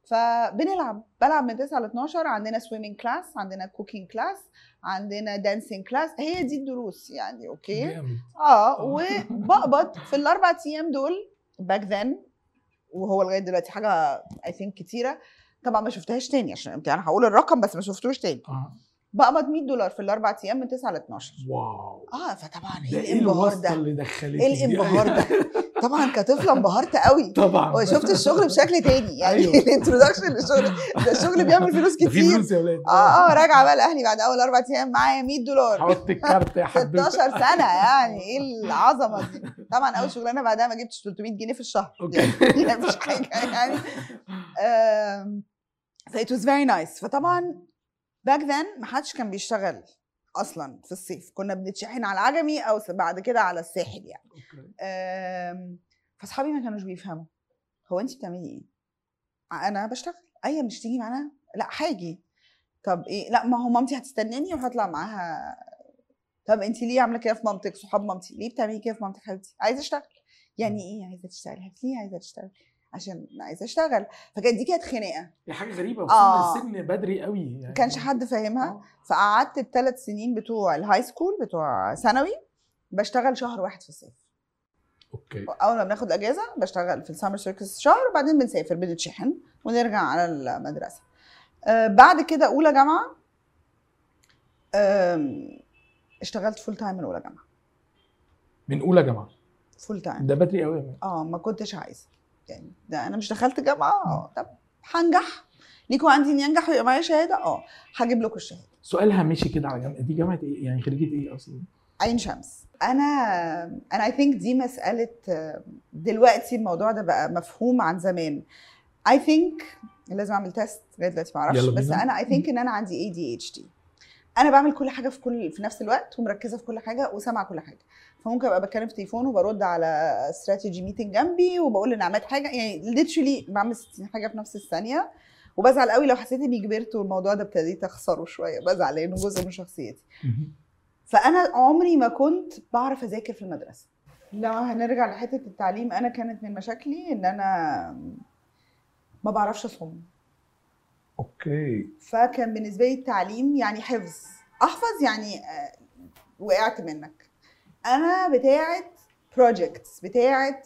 فبنلعب بلعب من تسعة ل اتناشر، عندنا سويمنج كلاس، عندنا كوكينج كلاس، عندنا دانسينج كلاس، هي دي الدروس يعني. اوكي جامد. اه وبقبض في الاربع ايام دول باك ذن، وهو لغايه دلوقتي حاجه اي ثينك كتيره طبعا ما شفتهاش تاني، عشان انا هقول الرقم بس ما شفتوش تاني. آه. بقبض مية دولار في الاربع ايام من تسعة ل اتناشر. واو. اه فطبعا ايه الانبهار ده؟ ايه الانبهار ده؟ طبعا كطفله انبهرت قوي طبعا، وشفت الشغل بشكل تاني يعني. الانترودكشن للشغل ده، الشغل بيعمل فلوس كتير. اه اه راجعه بقى لاهلي بعد اول اربع ايام معايا مية دولار، حط الكارت يا حبيبي. ستاشر سنة يعني، ايه العظمه دي؟ طبعا اول شغلانه بعدها ما جبتش تلتمية جنيه في الشهر يعني، مفيش حاجه يعني. فايت واز فيري نايس. فطبعا باك ذن ما حدش كان بيشتغل اصلا في الصيف، كنا بنتشحن على العجمي او بعد كده على الساحل يعني. اوكي. فاصحابي ما كانوش بيفهموا، هو انت بتعملي ايه؟ انا بشتغل. ايوه مش تيجي معانا؟ لا حاجي. طب ايه؟ لا ما هو مامتي هتستناني وهطلع معاها. طب انت ليه عامله كده في مامتك؟ صحاب مامتي ليه بتعملي كده في مامتك حبيبتي؟ عايزه اشتغل. يعني ايه عايزه تشتغل؟ ليه عايزه تشتغل؟ عشان عايزه اشتغل. فكانت دي كانت خناقه، دي حاجه غريبه وصلنا السن بدري قوي يعني، ما كانش حد فاهمها. أوه. فقعدت الثلاث سنين بتوع الهاي سكول بتوع ثانوي بشتغل شهر واحد في الصيف. اوكي. اول ما بناخد اجازه بشتغل في السامر سيركس شهر، وبعدين بنسافر بنتشحن ونرجع على المدرسه. آه بعد كده اولى جامعه آه اشتغلت فول تايم من اولى جامعه. من اولى جامعه فول تايم ده بدري قوي. اه ما كنتش عايزه يعني، ده انا مش دخلت جامعه. طب هنجح ليكوا، عندي اني انجح ويبقى معايا شهاده. اه هجيب لكم الشهاده. سؤال هامشي كده على جامعه، دي جامعه ايه يعني؟ خريجه ايه اصلا؟ عين شمس. انا انا اي ثينك دي مساله دلوقتي الموضوع ده بقى مفهوم عن زمان. اي ثينك لازم اعمل تيست لغايه دلوقتي ما اعرفش، بس انا اي ثينك ان انا عندي اي دي اتش دي. انا بعمل كل حاجه في كل في نفس الوقت، ومركزه في كل حاجه وسامعه كل حاجه. فممكن ابقى بتكلم في تليفون وبرد على استراتيجي ميتنج جنبي وبقول لنعمات عملت حاجه، يعني ليتشلي بعمل ستين حاجه في نفس الثانيه. وبزعل قوي لو حسيت اني كبرت والموضوع ده ابتديت اخسره شويه، بزعل لانه جزء من شخصيتي. فانا عمري ما كنت بعرف اذاكر في المدرسه. لو هنرجع لحته التعليم، انا كانت من مشاكلي ان انا ما بعرفش اصم. اوكي. فكان بالنسبه لي التعليم يعني حفظ، احفظ يعني. آه وقعت منك. انا بتاعه بروجكتس، بتاعه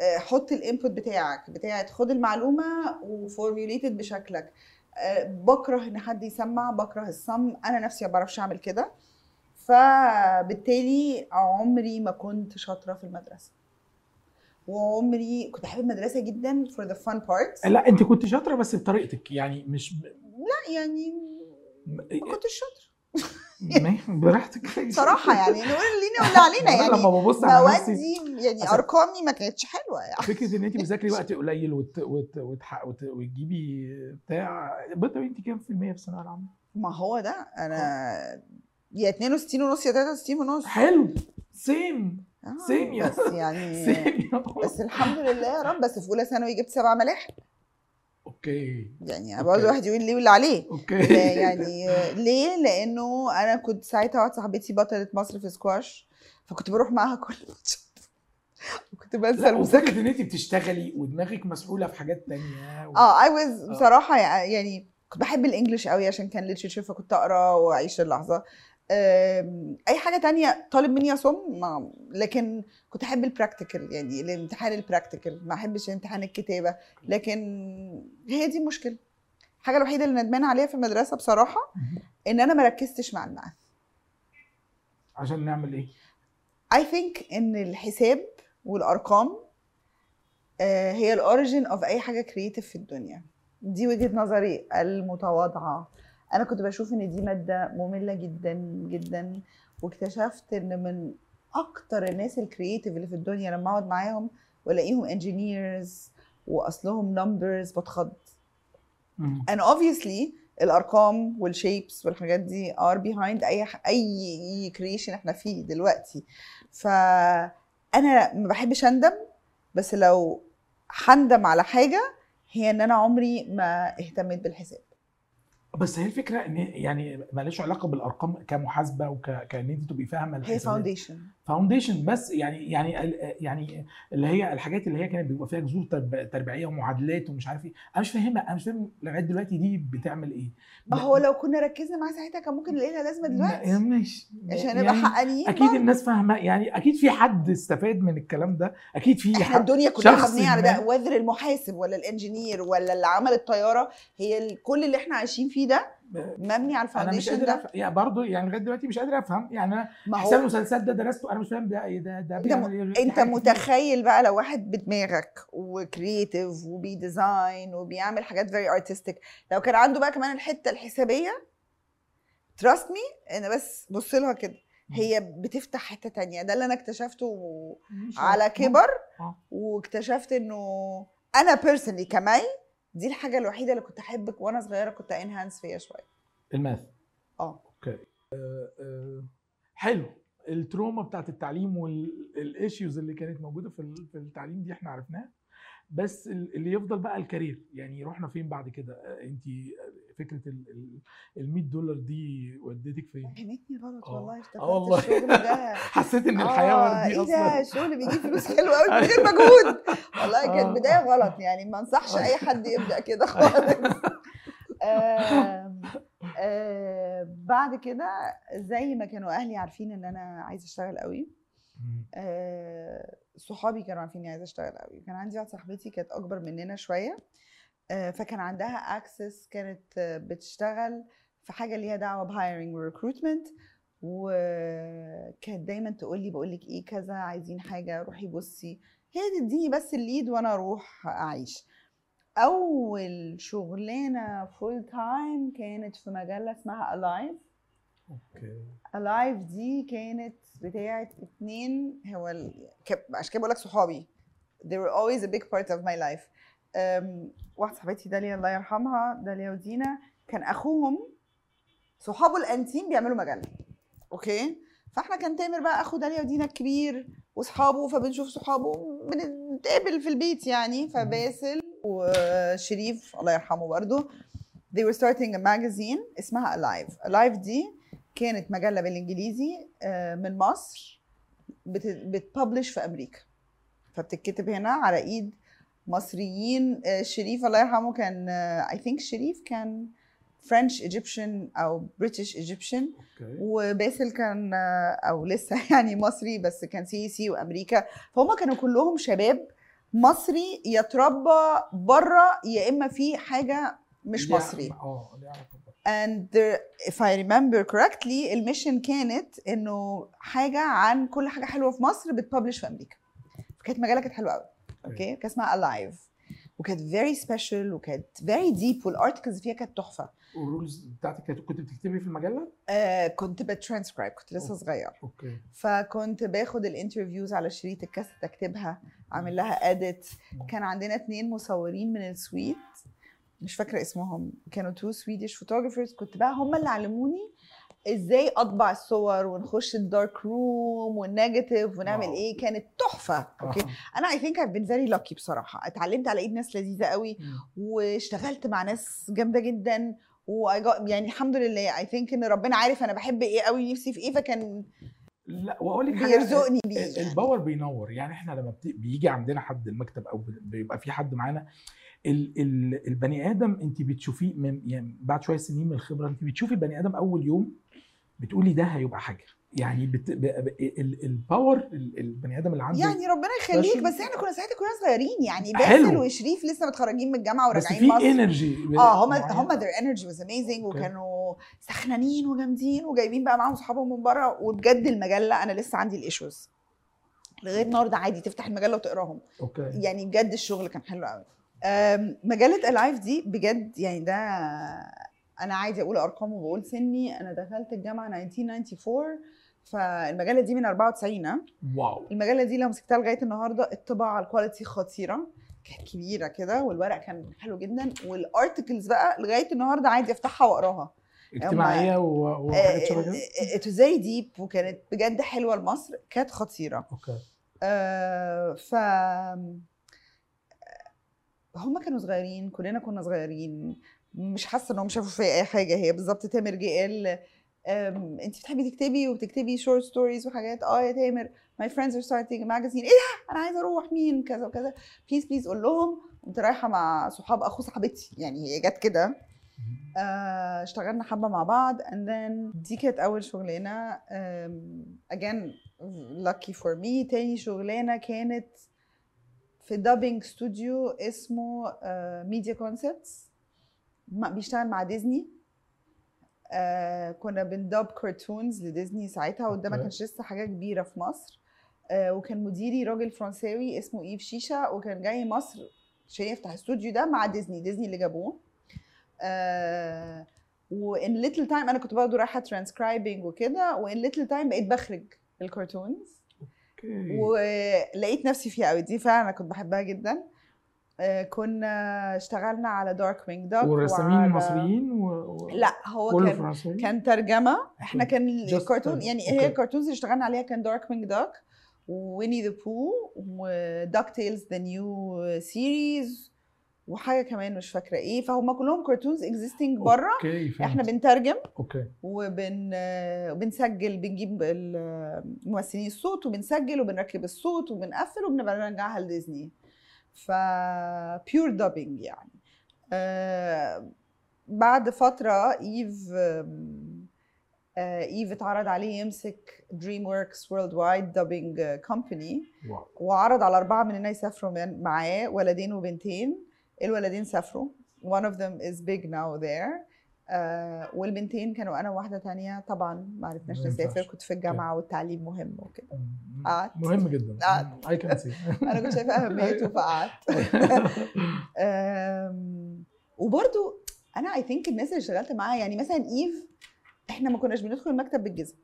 آه حط الانبوت بتاعك، بتاعه خد المعلومه وفورميوليتد بشكلك. آه بكره ان حد يسمع، بكره الصم، انا نفسي ما بعرفش اعمل كده. فبالتالي عمري ما كنت شاطره في المدرسه، وعمري كنت بحب المدرسه جدا فور ذا فان بارتس. لا انت كنت شاطره بس بطريقتك يعني، مش ب... لا يعني ما كنتش شاطره براحتك صراحة يعني، نقول لينا ولا علينا يعني. لما ببص على نفسي يعني ارقامي ما كانتش حلوه يعني. فكره ان انت بتذاكري وقت قليل وت... وت... وت... وت... وتجيبي بتاع بطل. انت كام في الميه في الثانويه العامه؟ ما هو ده انا يا اتنين وستين ونص يا تلاتة وستين ونص. حلو. سيم سيم بس يعني سيم. بس الحمد لله يا رب. بس في اولى ثانوي جبت سبع ملاحق. اوكي. يعني برضه واحد يقول ليه واللي عليه. اوكي. يعني ليه؟ لانه انا كنت ساعتها واحده صاحبتي بطلت مصر في سكواش، فكنت بروح معاها كل ماتش وكنت بنسى المذاكره. ان انت بتشتغلي ودماغك مسؤوله في حاجات ثانيه و... اه اي واز بصراحه يعني كنت بحب الانجليش قوي عشان كان ليتشر، فكنت اقرا واعيش اللحظه. اي حاجه تانية طالب مني اصم، لكن كنت احب البراكتيكال يعني الامتحان البراكتيكال، ما احبش امتحان الكتابه. لكن هي دي المشكله، الحاجه الوحيده اللي ندمانه عليها في المدرسه بصراحه ان انا ما ركزتش مع الماث. عشان نعمل ايه؟ اي ثينك ان الحساب والارقام هي الاوريجن اوف اي حاجه كرييتيف في الدنيا. دي وجهه نظري المتواضعه. أنا كنت بشوف إن دي مادة مملة جدا جدا، واكتشفت إن من أكتر الناس الكرييتيف اللي في الدنيا لما أقعد معاهم وألاقيهم انجينيرز وأصلهم نمبرز بتخض. and obviously الأرقام والشيبس والحاجات دي are behind أي أي كرييشن إحنا فيه دلوقتي. فأنا ما بحبش أندم، بس لو هندم على حاجة هي إن أنا عمري ما اهتميت بالحساب. بس هي الفكره ان يعني مالهاش علاقه بالارقام كمحاسبه وكان انت تبقي فاهمه هي فاونديشن فاونديشن بس يعني يعني يعني اللي هي الحاجات اللي هي كانت بيبقى فيها جذور تربيعيه ومعادلات ومش عارف ايه، انا مش فاهمها، انا مش فاهم لغايه دلوقتي دي بتعمل ايه. ما هو لو كنا ركزنا معاها ساعتها كان ممكن نلاقي لها لازمه دلوقتي. ماشي، عشان نبقى حقانيين. اكيد الناس فاهمه، يعني اكيد في حد استفاد من الكلام ده، اكيد في حد. الدنيا كلها مبنيه على ده، وذر المحاسب ولا الانجينير ولا اللي عمل الطياره، هي كل اللي احنا عايشين فيه ده مبني على الفاونديشن ده. أف... يعني برضه يعني لغايه دلوقتي مش قادر افهم، يعني انا حساب المسلسلات ده درسته انا مش فاهم ده ايه. ده ده, ده م... انت متخيل بقى لو واحد بدماغك وكرييتيف وبيديزاين وبيعمل حاجات فيري ارتستيك، لو كان عنده بقى كمان الحته الحسابيه، تراست مي، انا بس بص لها كده هي بتفتح حته ثانيه. ده اللي انا اكتشفته و... على كبر، واكتشفت انه انا بيرسونلي كمان دي الحاجه الوحيده اللي كنت احبك وانا صغيره، كنت انهانس فيها شويه. الماث. اه اوكي. أه أه حلو. التروما بتاعت التعليم والايشوز اللي كانت موجوده في في التعليم دي احنا عرفناها، بس اللي يفضل بقى الكارير، يعني رحنا فين بعد كده؟ انت فكره ال مية دولار دي ودتك فين؟ فهمتني غلط والله، افتكرت الشغل ده حسيت ان الحياه وردي اصلا. اه ايه ده، الشغل بيجيب فلوس حلوه قوي من غير مجهود. والله كانت بدايه غلط، يعني ما انصحش اي حد يبدا كده خالص. آه آه بعد كده زي ما كانوا اهلي عارفين ان انا عايزه اشتغل قوي، آه صحابي كانوا عارفين اني عايزه اشتغل قوي. كان عندي واحده صاحبتي كانت اكبر مننا شويه، آه فكان عندها اكسس، كانت آه بتشتغل في حاجه ليها دعوه بهايرنج وريكروتمنت، وكانت دايما تقول لي بقول لك ايه كذا، عايزين حاجه روحي بصي، هي تديني بس الليد وانا اروح اعيش. اول شغلانه فول تايم كانت في مجله اسمها Alive. اوكي. Alive دي كانت بتاعت اتنين، هو ال... عشان كده بقول لك صحابي they were always a big part of my life. أم... واحده صاحبتي داليا الله يرحمها، داليا ودينا، كان اخوهم صحابه الانتيم بيعملوا مجله. اوكي، فاحنا كان تامر بقى اخو داليا ودينا الكبير واصحابه، فبنشوف صحابه بنتقابل في البيت يعني. فباسل وشريف الله يرحمه برضه they were starting a magazine اسمها Alive. Alive دي كانت مجله بالانجليزي من مصر بتبلش في امريكا، فبتتكتب هنا على ايد مصريين. شريف الله يرحمه كان اي ثينك شريف كان فرنش ايجيبشن او بريتش ايجيبشن، وباسل كان او لسه يعني مصري بس كان سي سي وامريكا. فهم كانوا كلهم شباب مصري يتربى بره، يا اما في حاجه مش مصري. اه And if I remember correctly الميشن كانت انه حاجه عن كل حاجه حلوه في مصر بتبلش في امريكا. فكانت مجله كانت حلوه قوي. اوكي، كان اسمها Alive وكانت فيري سبيشال وكانت فيري ديب، والارتكلز فيها كانت تحفه. والرولز بتاعتك كنت بتكتبي في المجله؟ آه كنت بترانسكرايب، كنت لسه صغير. اوكي، فكنت باخد الانترفيوز على شريط الكاسيت اكتبها، اعمل لها اديت. كان عندنا اتنين مصورين من السويد مش فاكره اسمهم، كانوا تو سويديش فوتوغرافرز، كنت بقى هم اللي علموني ازاي اطبع الصور ونخش الدارك روم والنيجاتيف ونعمل واو. ايه، كانت تحفه. اوكي، انا اي ثينك ايف بين فيري لاكي بصراحه، اتعلمت على ايد ناس لذيذه قوي واشتغلت مع ناس جامده جدا، و يعني الحمد لله اي ثينك ان ربنا عارف انا بحب ايه قوي، نفسي في ايه، فكان لا واقول لك بيرزقني بيه. الباور بينور، يعني احنا لما بيجي عندنا حد المكتب او بيبقى في حد معانا، البني ادم انت بتشوفيه من يعني بعد شويه سنين من الخبره، انت بتشوفي البني ادم اول يوم بتقولي ده هيبقى حاجه، يعني بت... ب... ب... الباور البني ادم اللي عنده، يعني ربنا يخليك. بس احنا كنا ساعتها كنا صغيرين يعني، باسل وشريف لسه متخرجين من الجامعه وراجعين مصر، بس في انرجي. اه هم هم their energy was amazing، وكانوا سخنانين وجامدين، وجايبين بقى معاهم اصحابهم من بره. وبجد المجله انا لسه عندي الايشوز لغايه النهارده، عادي تفتح المجله وتقراهم. اوكي، يعني بجد الشغل كان حلو قوي. مجله Alive دي بجد يعني ده انا عادي اقول ارقام وبقول سني، انا دخلت الجامعه ألف وتسعمية وأربعة وتسعين، فالمجله دي من أربعة وتسعين. واو. المجله دي لو مسكتها لغايه النهارده الطباعه الكواليتي خطيره، كانت كبيره كده والورق كان حلو جدا، والارتكلز بقى لغايه النهارده عادي افتحها واقراها. اجتماعيه وحاجات شبه كده ازاي ديب، وكانت بجد حلوه لمصر، كانت خطيره. اوكي، آه ف هما كانوا صغيرين، كلنا كنا صغيرين، مش حاسه انهم شافوا فيا اي حاجه. هي بالظبط تامر جه قال انت بتحبي تكتبي وبتكتبي شورت ستوريز وحاجات، اه يا تامر ماي فريندز ار ستارتنج ماجازين، ايه ده انا عايزه اروح مين كذا وكذا بليز بليز قول لهم. كنت رايحه مع صحاب اخو صاحبتي يعني، هي جت كده اشتغلنا حبه مع بعض and then دي كانت اول شغلانه again lucky for me. تاني شغلانه كانت في دابينج ستوديو اسمه ميديا كونسبتس بيشتغل مع ديزني. آه كنا بندب كرتونز لديزني ساعتها وده ما كانش لسه حاجه كبيره في مصر. آه وكان مديري راجل فرنساوي اسمه ايف شيشه وكان جاي مصر عشان يفتح الاستوديو ده مع ديزني، ديزني اللي جابوه. آه وان ليتل تايم انا كنت برضه رايحه ترانسكرايبنج وكده، وان ليتل تايم بقيت بخرج الكرتونز اوكي ولقيت نفسي فيها قوي دي فعلا كنت بحبها جدا. كنا اشتغلنا على دارك وينج دوك والرسامين مصريين و... و... لا هو كان كان ترجمه احنا كان الكرتون يعني okay. هي الكرتونز اللي اشتغلنا عليها كان دارك وينج دوك وويني ذا بو ودوك تيلز ذا نيو سيريز وحاجه كمان مش فاكره ايه، فهم كلهم كرتونز اكزيستنج بره okay, احنا بنترجم اوكي okay. وبن بنسجل بنجيب ممثلين الصوت وبنسجل وبنركب الصوت وبنقفل وبنرجعها لديزني ف بيور دابينج يعني. آه بعد فتره ايف آه ايف اتعرض عليه يمسك دريم وركس وورلد وايد دابينج كومباني وعرض على اربعه مننا يسافروا معاه، ولدين وبنتين. الولدين سافروا one of them is big now there آه والبنتين كانوا انا وواحده ثانيه طبعا ما عرفناش نسافر، كنت في الجامعه والتعليم مهم وكده قعدت مهم جدا اي كان سي انا كنت شايفه اهميته فقعدت. وبرده انا اي ثينك الناس اللي اشتغلت معاها يعني مثلا ايف احنا ما كناش بندخل المكتب بالجزم،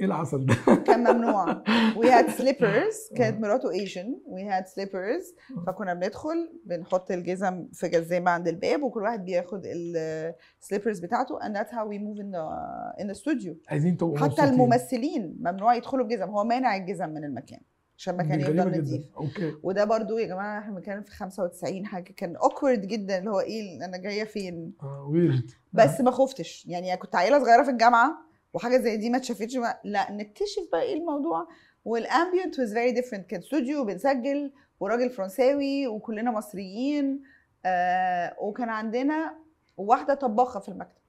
ايه العسل ده كان ممنوع. وي هاد سليبرز كانت مراته ايجن وي هاد سليبرز فكنا بندخل بنحط الجزم في جزمه عند الباب وكل واحد بياخد السليبرز بتاعته and that's how we move in the in the studio. عايزين تبقوا حتى مبسوطين. الممثلين ممنوع يدخلوا بجزم، هو مانع الجزم من المكان عشان المكان يفضل نضيف. وده برضو يا جماعه احنا كان في خمسة وتسعين حاجه كان اوكورد جدا اللي هو ايه انا جايه فين اه ويرد، بس ما خفتش يعني كنت عيله صغيره في الجامعه وحاجه زي دي ما اتشافتش. لا نكتشف بقى ايه الموضوع. والامبيانت واز فيري ديفرنت، كان استوديو بنسجل وراجل فرنساوي وكلنا مصريين. آه وكان عندنا واحده طباخه في المكتب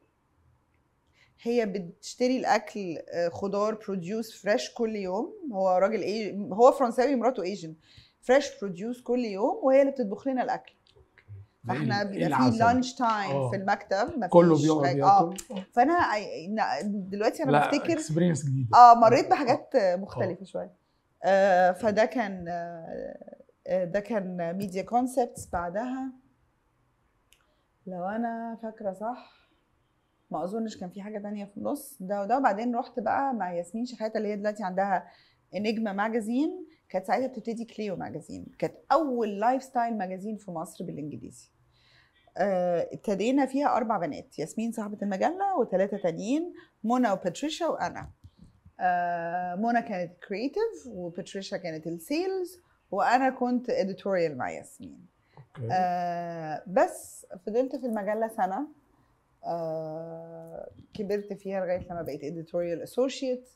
هي بتشتري الاكل خضار بروديوس فريش كل يوم، هو راجل ايه هو فرنساوي مراته ايجن فريش بروديوس كل يوم وهي اللي بتطبخ لنا الاكل. فاحنا بيبقى في لانش تايم في المكتب ما كله بيقعد اه فانا دلوقتي انا بفتكر اكسبيرينس جديده اه مريت بحاجات مختلفه شويه. آه فده كان آه ده كان ميديا كونسبتس. بعدها لو انا فاكره صح ما اظنش كان في حاجه ثانيه في النص ده وده. وبعدين رحت بقى مع ياسمين شحاته اللي هي دلوقتي عندها نجمه ماجازين، كانت ساعتها بتبتدي كليو ماجازين، كانت اول لايف ستايل ماجازين في مصر بالانجليزي. ابتدينا أه فيها اربع بنات، ياسمين صاحبه المجله وثلاثه تانيين منى وباتريشا وانا. أه منى كانت كرييتيف وباتريشا كانت السيلز وانا كنت اديتوريال مع ياسمين. أه بس فضلت في المجله سنه، أه كبرت فيها لغايه لما بقيت اديتوريال اسوشيت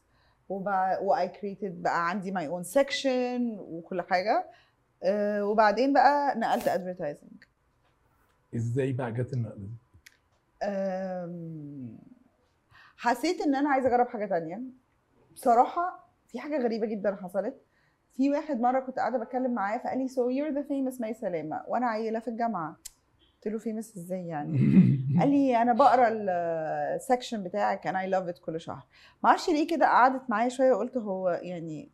واي كريتد بقى عندي ماي اون سيكشن وكل حاجه. أه وبعدين بقى نقلت ادفرتايزنج. ازاي بقى جت النقله دي؟ حسيت ان انا عايزه اجرب حاجه ثانيه بصراحه. في حاجه غريبه جدا حصلت، في واحد مره كنت قاعده بتكلم معاه فقال لي سو يور ذا فيمس مي سلامه وانا عيله في الجامعه. قلت له فيمس ازاي يعني؟ قال لي انا بقرا السكشن بتاعك انا اي لاف ات كل شهر. ما اعرفش ليه كده قعدت معايا شويه وقلت هو يعني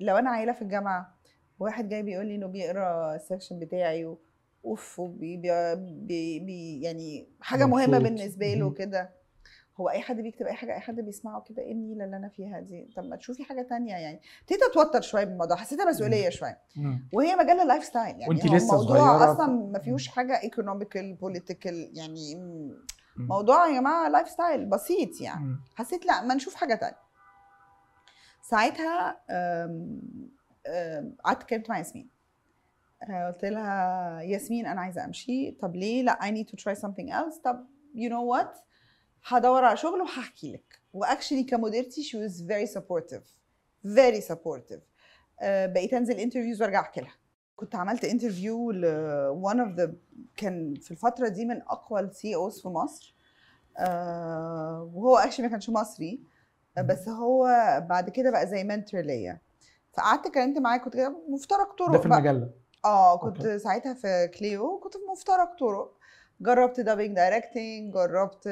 لو انا عيله في الجامعه واحد جاي بيقول لي انه بيقرا السكشن بتاعي اوف وبي بي بي يعني حاجه مهمه بالنسبه له كده، هو اي حد بيكتب اي حاجه اي حد بيسمعه كده ايه النيله اللي انا فيها دي؟ طب ما تشوفي حاجه ثانيه يعني. ابتديت اتوتر شويه بالموضوع، حسيتها مسؤوليه شويه وهي مجله لايف ستايل يعني وانت لسه صغيره اصلا ما فيهوش حاجه ايكونوميكال بوليتيكال يعني موضوع يا جماعه لايف ستايل بسيط يعني. حسيت لا ما نشوف حاجه ثانيه. ساعتها قعدت اتكلمت مع ياسمين قلت لها ياسمين انا عايزه امشي. طب ليه؟ لا I need to try something else. طب you know what هدور على شغل وهحكي لك. واكشلي كمديرتي she was very supportive very supportive. بقيت انزل انترفيوز وارجع احكي لها. كنت عملت انترفيو ل one of the كان في الفتره دي من اقوى السي اوز في مصر، وهو اكشلي ما كانش مصري بس هو بعد كده بقى زي منتور ليا. فقعدت كلمت معاه، كنت كده مفترق طرق ده في المجله. اه كنت okay. ساعتها في كليو كنت في مفترق طرق. جربت دابينج دايركتنج، جربت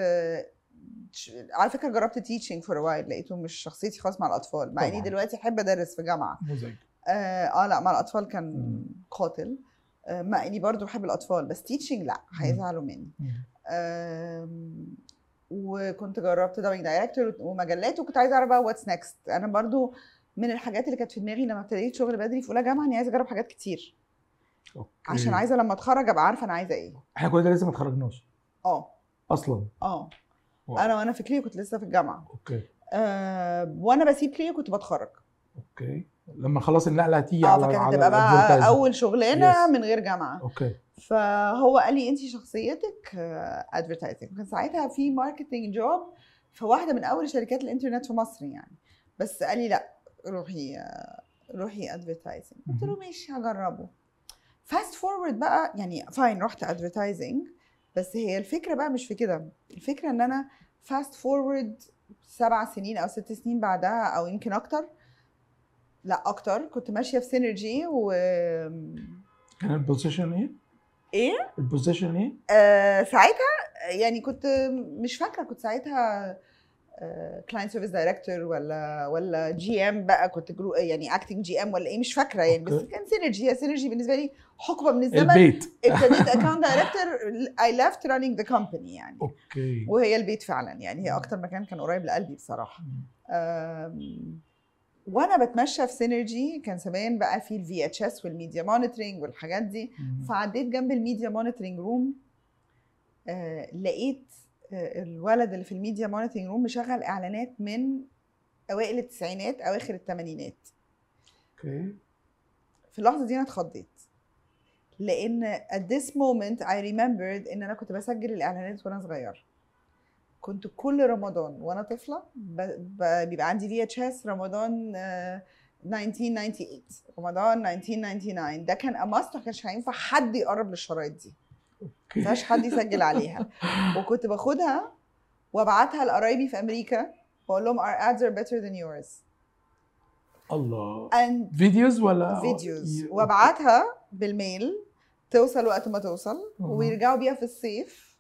على فكره جربت تيتشنج فور وايل، لقيته مش شخصيتي خالص مع الاطفال، مع اني دلوقتي احب ادرس في جامعه. مزعج. آه, اه لا مع الاطفال كان مم. قاتل. آه مع اني برضو بحب الاطفال بس تيتشنج لا هيزعلوا مني. آه وكنت جربت دابينج دايركتور ومجلات، وكنت عايزه اعرف بقى واتس نيكست. انا برضو من الحاجات اللي كانت في دماغي لما ابتديت شغل بدري في اولى جامعه اني عايزه اجرب حاجات كتير. أوكي. عشان عايزه لما اتخرج ابقى عارفه انا عايزه ايه. احنا كلنا لسه ما اتخرجناش. اه اصلا. اه انا وانا في كلية كنت لسه في الجامعه. اوكي. آه وانا بسيب كلية كنت بتخرج. اوكي. لما خلاص النقله هتيجي على على اه تبقى بقى اول شغلانه yes. من غير جامعه. اوكي. فهو قال لي انت شخصيتك ادفرتايزنج، كان ساعتها في ماركتنج جوب في واحده من اول شركات الانترنت في مصر يعني، بس قال لي لا روحي روحي ادفرتايزنج. قلت له ماشي هجربه. فاست فورورد بقى يعني فاين رحت ادفرتايزنج، بس هي الفكره بقى مش في كده. الفكره ان انا فاست فورورد سبع سنين او ست سنين بعدها او يمكن اكتر، لا اكتر، كنت ماشيه في سينرجي. و كان البوزيشن ايه؟ ايه؟ البوزيشن ايه؟ آه ساعتها يعني كنت مش فاكره، كنت ساعتها كلاينت سيرفيس دايركتور ولا ولا جي ام بقى، كنت جرو يعني اكتنج جي ام ولا ايه مش فاكره يعني. أوكي. بس كان سينرجي. هي سينرجي بالنسبه لي حقبه من الزمن البيت. ابتديت اكونت دايركتور اي ليفت رانينج ذا كومباني يعني. اوكي. وهي البيت فعلا يعني، هي اكتر مكان كان قريب لقلبي بصراحه. وانا بتمشى في سينرجي كان زمان بقى في الفي اتش اس والميديا مونيتورنج والحاجات دي. مم. فعديت جنب الميديا مونيتورنج روم، آه لقيت الولد اللي في الميديا مونيتورنج روم مشغل اعلانات من اوائل التسعينات اواخر الثمانينات. اوكي. في اللحظه دي انا اتخضيت، لان at this moment I remembered ان انا كنت بسجل الاعلانات وانا صغيره. كنت كل رمضان وانا طفله بيبقى عندي في اتش اس رمضان ألف وتسعمية وتمانية وتسعين، رمضان ألف وتسعمية وتسعة وتسعين، ده كان اماست ما كانش هينفع حد يقرب للشرايط دي. ما فيهاش حد يسجل عليها. وكنت باخدها وابعتها لقرايبي في امريكا واقول لهم our ads are better than yours. الله. And فيديوز ولا فيديوز، وابعتها بالميل توصل وقت ما توصل. uh -huh. ويرجعوا بيها في الصيف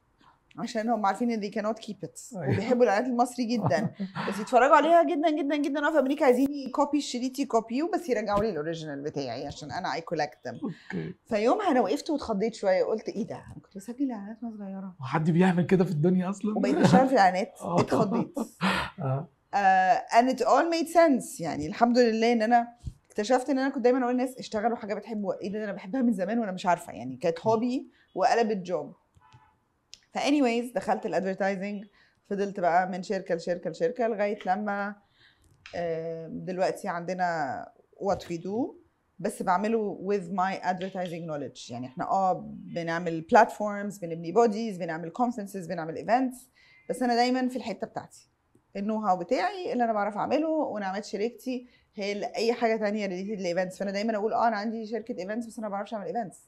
عشان هم عارفين ان they cannot keep it. وبيحبوا الاعلانات المصري جدا بس يتفرجوا عليها جدا جدا جدا. انا في امريكا عايزين يكوبي الشريط يكوبيه بس يرجعوا لي الاوريجينال بتاعي عشان انا اي كولكت ذم. اوكي. فيومها انا وقفت واتخضيت شويه، قلت ايه ده؟ انا كنت بسجل اعلانات وانا صغيره وحد بيعمل كده في الدنيا اصلا؟ وبقيت بشتغل في الاعلانات. اتخضيت. اه and it all made sense يعني. الحمد لله ان انا اكتشفت ان انا كنت دايما اقول للناس اشتغلوا حاجه بتحبوا. ايه ده؟ انا بحبها من زمان وانا مش عارفه يعني، كانت هوبي وقلبت جوب. فانيويز دخلت الادفرتايزنج، فضلت بقى من شركه لشركه لشركه لغايه لما دلوقتي عندنا وات وي دو، بس بعمله with my advertising knowledge يعني. احنا اه بنعمل بلاتفورمز، بنبني بوديز، بنعمل كونفرنسز، بنعمل ايفنتس، بس انا دايما في الحته بتاعتي النو هاو بتاعي اللي انا بعرف اعمله، ونعمات شركتي هي اي حاجه ثانيه ريليتد لايفنتس. فانا دايما اقول اه انا عندي شركه ايفنتس بس انا ما بعرفش اعمل ايفنتس.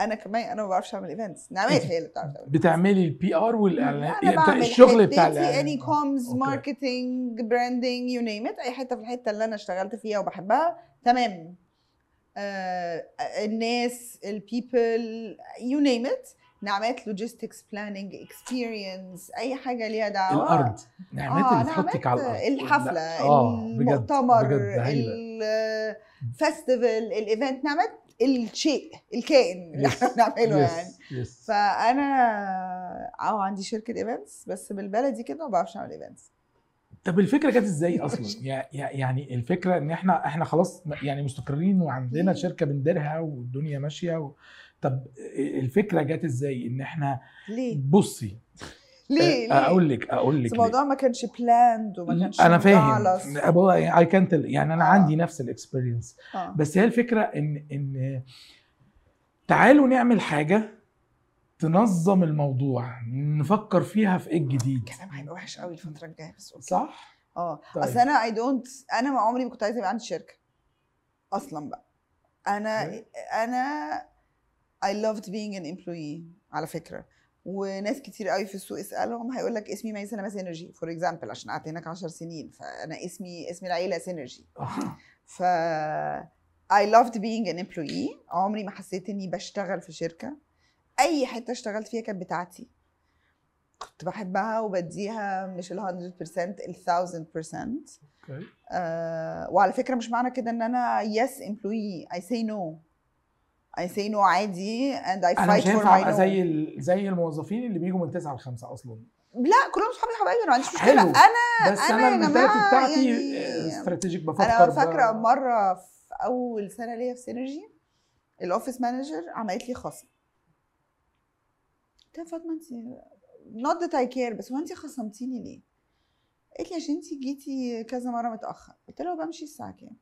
انا كمان انا ما بعرفش اعمل ايفنتس، نعمات هي اللي بتعرف تعمل. بتعملي البي ار والاعلانات، الشغل بتاع الاعلانات، اني كومز، ماركتنج، براندنج، يو نيم ات، اي حته في الحته اللي انا اشتغلت فيها وبحبها. تمام. آه الناس، البيبل، يو نيم ات، نعمات، لوجيستكس، بلاننج، اكسبيرينس، اي حاجه ليها دعوه. الارض، نعمات آه اللي تحطك على الارض، الحفله، آه المؤتمر، الفستيفال، الايفنت، نعمات الشيء الكائن اللي احنا بنعمله يعني. يس. فانا اه عندي شركه ايفنتس بس بالبلدي كده ما بعرفش اعمل ايفنتس. طب الفكره جت ازاي اصلا؟ يعني الفكره ان احنا احنا خلاص يعني مستقرين وعندنا شركه بنديرها والدنيا ماشيه و... طب الفكره جت ازاي ان احنا ليه؟ بصي ليه؟ اقول لك اقول لك الموضوع ما كانش بلاند وما كانش انا فاهم اي كانت يعني انا آه. عندي نفس الاكسبيرينس. آه. بس هي الفكره ان ان تعالوا نعمل حاجة تنظم الموضوع، نفكر فيها في ايه الجديد. كلام هيبقى وحش قوي الفترة الجاية بس أوكي. صح؟ اه طيب. اصل انا اي دونت انا ما عمري ما كنت عايزة يبقى عندي شركة اصلا بقى. انا إيه؟ انا I loved being an employee على فكرة، وناس كتير قوي في السوق اسالهم هيقول لك اسمي مي سلامة سينرجي فور اكزامبل عشان قعدت هناك عشر سنين، فانا اسمي اسم العيلة سينرجي. ف I loved being an employee، عمري ما حسيت اني بشتغل في شركة. اي حتة اشتغلت فيها كانت بتاعتي، كنت بحبها وبديها مش ال مية بالمية ال ألف بالمية. اوكي. آه، وعلى فكرة مش معنى كده ان انا يس امبلوي، اي سي نو اي سي نو عادي اند اي فايت فور ماي نو. زي زي الموظفين اللي بيجوا من تسعة لخمسة اصلا. لا كلهم صحابي حبايبي، انا ما عنديش مشكله. انا بس انا يا جماعه بتاعتي يعني استراتيجيك بفكر. انا فاكره مره في اول سنه ليا في سينرجي الاوفيس مانجر عملت لي خصم. قلت لها فاطمه انت نوت ذات اي كير بس هو انت خصمتيني ليه؟ قالت لي عشان انت جيتي كذا مره متاخر. قلت لها بمشي الساعه كام؟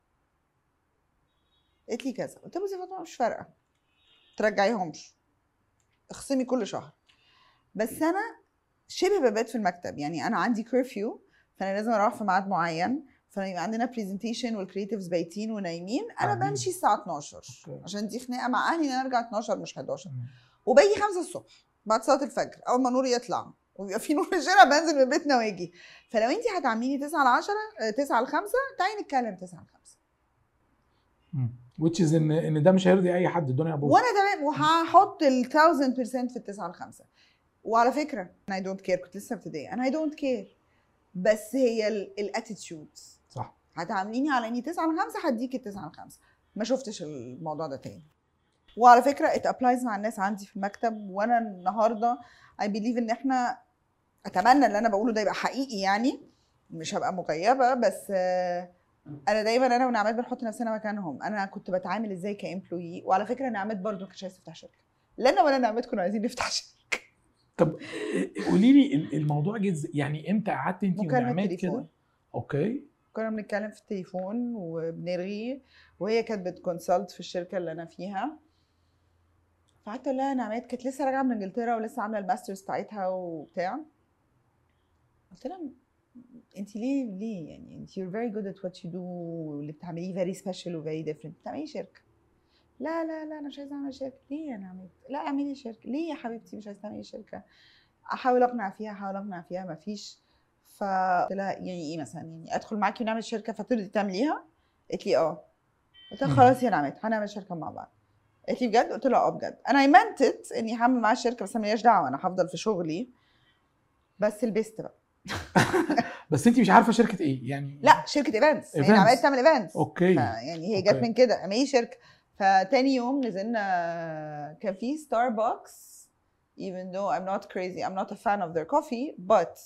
قالت لي كذا. قلت لها بس يا فاطمه مش فارقه، ترجعيهمش، اخصمي كل شهر. بس انا شبه ببات في المكتب، يعني انا عندي كيرفيو، فانا لازم اروح في ميعاد معين، فانا عندنا برزنتيشن والكريتيفز بايتين ونايمين. انا بمشي الساعه اتناشر عشان دي خناقه مع اهلي ان انا ارجع اتناشر مش حداشر. وباجي خمسة الصبح بعد صلاه الفجر، اول ما نور يطلع ويبقى في نور الشارع بنزل من بيتنا واجي. فلو انت هتعملي تسعة ل عشرة تسعة ل خمسة تعالي نتكلم تسعة ل خمسة. وتشيز ان ان ده مش هيرضي اي حد، الدنيا ابوظ. وانا تمام وهحط ال ألف بالمية في التسعة لخمسة. وعلى فكره انا اي دونت كير، كنت لسه ابتدائي، انا اي دونت كير، بس هي الاتيتيود. صح. هتعامليني على اني تسعة لخمسة هديكي تسعة لخمسة. ما شفتش الموضوع ده تاني. وعلى فكره ات ابلايز مع الناس عندي في المكتب، وانا النهارده اي بليف ان احنا، اتمنى اللي انا بقوله ده يبقى حقيقي، يعني مش هبقى مغيبه، بس انا دايما انا ونعمات بنحط نفسنا مكانهم. انا كنت بتعامل ازاي كامبلوي، وعلى فكره نعمات برضو كانت عايزه تفتح شركه، لا انا ولا نعمات كنا عايزين نفتح شركه. طب قولي لي الموضوع جد يعني امتى قعدت انت ونعمات كده؟ اوكي. كنا بنتكلم في التليفون وبنرغي، وهي كانت بتكونسلت في الشركه اللي انا فيها. فقعدت اقول لها نعمات كانت لسه راجعه من انجلترا ولسه عامله الماسترز بتاعتها وبتاع. قلت لها انت ليه ليه يعني انت you're very good at what you do واللي بتعمليه very special و very different، بتعملي شركه. لا لا لا انا مش عايزه اعمل شركه. ليه انا عملت؟ لا اعملي شركه. ليه يا حبيبتي مش عايزه تعملي شركه؟ احاول اقنع فيها احاول اقنع فيها مفيش. فقلت لها يعني ايه مثلا، يعني ادخل معاكي ونعمل شركه فترضي تعمليها؟ قالت لي اه. قلت لها خلاص يا نعمات هنعمل شركه مع بعض. قالت لي بجد؟ قلت لها اه بجد. انا ايمنتت اني هعمل معاها شركه بس انا ماليش دعوه، انا هفضل في شغلي. بس لبست بقى. بس انت مش عارفه شركه ايه يعني؟ لا شركه ايفنتس، يعني عماله تعمل ايفنتس. اوكي. يعني هي جت من كده اعملي شركه. فتاني يوم نزلنا كان في ستاربكس، even though I'm not crazy I'm not a fan of their coffee but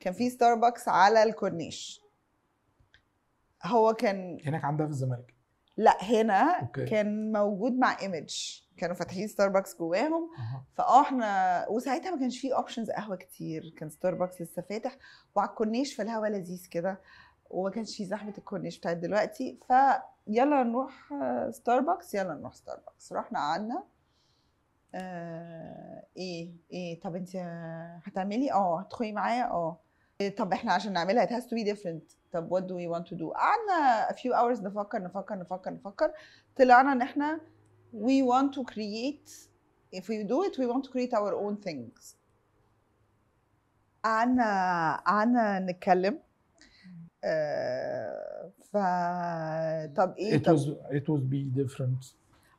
كان في ستاربكس على الكورنيش. هو كان هناك عندها في الزمالك؟ لا هنا. أوكي. كان موجود مع ايمج، كانوا فاتحين ستاربكس جواهم. فاه احنا وساعتها ما كانش فيه اوبشنز قهوه كتير، كان ستاربكس لسه فاتح وعلى الكورنيش، فالهوا لذيذ كده وما كانش فيه زحمه الكورنيش بتاعت دلوقتي. فيلا نروح ستاربكس يلا نروح ستاربكس. رحنا قعدنا. آه ايه ايه طب انت هتعملي؟ اه هتدخلي معايا؟ اه. طب احنا عشان نعملها it has to be different. طب what do we want to do؟ قعدنا a few hours نفكر نفكر نفكر نفكر. طلعنا ان احنا we want to create if we do it we want to create our own things. قعدنا قعدنا نتكلم. آه ف طب ايه it طب was, it was be different.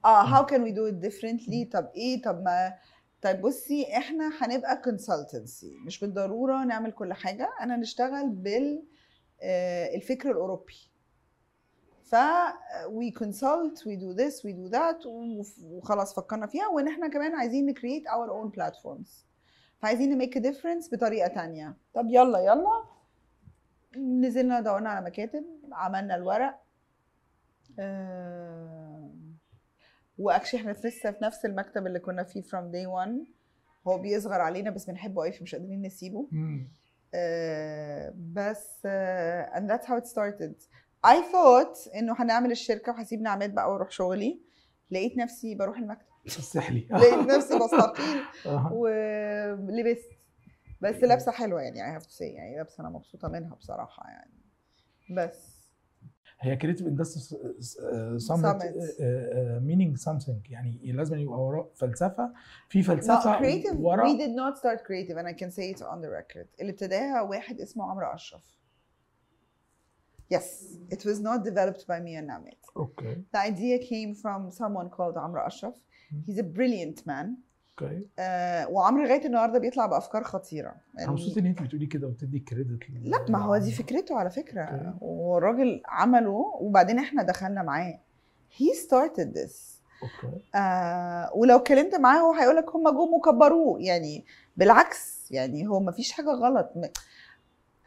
اه how can we do it differently. طب ايه طب ما طيب بصي احنا هنبقى كونسلتنسي، مش بالضروره نعمل كل حاجه، انا نشتغل بال الفكر الاوروبي. ف we consult we do this we do that وخلاص فكرنا فيها. وان احنا كمان عايزين نكريت اور اون بلاتفورمز، فعايزين نميك ديفرنس بطريقه ثانيه. طب يلا يلا نزلنا دورنا على مكاتب، عملنا الورق. أه واكشلي احنا لسه في نفس المكتب اللي كنا فيه from day one. هو بيصغر علينا بس بنحبه قوي فمش قادرين نسيبه. آه بس آه and that's how it started. I thought انه هنعمل الشركه وهسيب نعمات بقى واروح شغلي، لقيت نفسي بروح المكتب. صح لي لقيت نفسي بستقيل ولبست بس لابسه حلوه يعني اي هاف تو سي يعني لابسه انا مبسوطه منها بصراحه يعني. بس هي كريتيف اندستري سامت مينينج سامثينج يعني لازم يبقى وراء فلسفه في فلسفه وراء. وي ديد نوت ستارت كريتيف اند اي كان سي ات اون ذا ريكورد. اللي ابتداها واحد اسمه عمرو اشرف. Yes, it was not developed by me and Amit. Okay. The idea came from someone called Amr Ashraf. He's a brilliant man. Okay. وعمرو لغايه النهارده بيطلع بافكار خطيره. انا مبسوط ان انت بتقولي كده وبتدي كريدت. لا ما هو دي فكرته على فكره والراجل عمله وبعدين احنا دخلنا معاه. He started this. Okay. ولو اتكلمت معاه هو هيقول لك هم جم وكبروه يعني بالعكس يعني هو ما فيش حاجه غلط.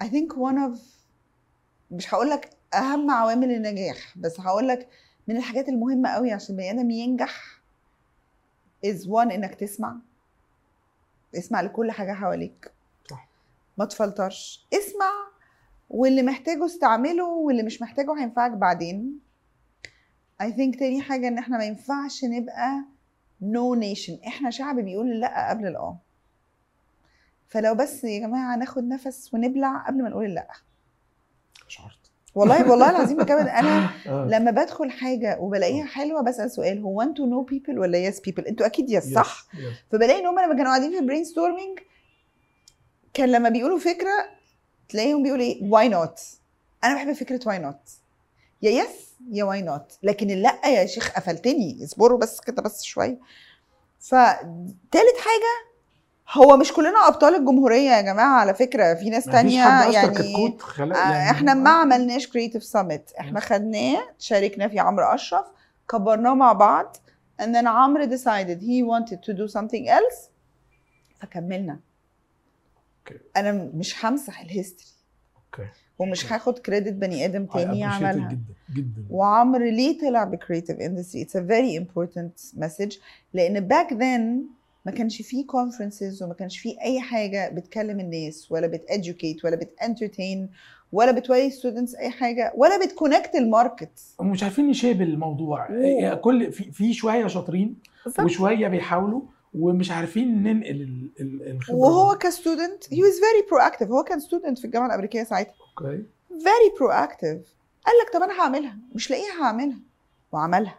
I think one of مش هقول لك اهم عوامل النجاح بس هقول لك من الحاجات المهمه قوي عشان البني ادم ينجح از وان انك تسمع. اسمع لكل حاجه حواليك صح ما تفلترش اسمع واللي محتاجه استعمله واللي مش محتاجه هينفعك بعدين. I think تاني حاجه ان احنا ما ينفعش نبقى نو نيشن. احنا شعب بيقول لا قبل الاه فلو بس يا جماعه ناخد نفس ونبلع قبل ما نقول لا. شعرت والله والله العظيم بجد انا لما بدخل حاجه وبلاقيها حلوه بسال سؤال هو انتوا نو بيبل ولا يس بيبل؟ انتوا اكيد يس صح. فبلاقي ان هم لما كانوا قاعدين في البرين ستورمنج كان لما بيقولوا فكره تلاقيهم بيقولوا ايه واي نوت. انا بحب فكره واي نوت يا يس يا واي نوت لكن لا يا شيخ قفلتني اصبروا بس كده بس شويه. فتالت حاجه هو مش كلنا ابطال الجمهوريه يا جماعه على فكره في ناس تانية يعني, يعني احنا ما عملناش كريتيف سامت احنا خدناه شاركنا في عمرو اشرف كبرناه مع بعض and then عمرو decided he wanted to do something else فكملنا. okay. انا مش همسح الهيستوري okay. ومش هاخد كريدت بني ادم تاني عملها جدا جدا. وعمرو ليه طلع بكريتيف اندستري؟ it's a very important message لان back then ما كانش فيه كونفرنسز وما كانش فيه اي حاجه بتكلم الناس ولا بتeducate ولا بتانترتين ولا بتوري ستودنتس اي حاجه ولا بتكونكت الماركت. هم مش عارفين نشاب الموضوع. أوه. كل في, في شويه شاطرين وشويه بيحاولوا ومش عارفين ننقل الخبره. وهو كستودنت هي واز فيري برو اكتيف. هو كان ستودنت في الجامعه الامريكيه ساعتها. اوكي فيري برو اكتيف. قال لك طب انا هعملها مش لاقيها هعملها وعملها.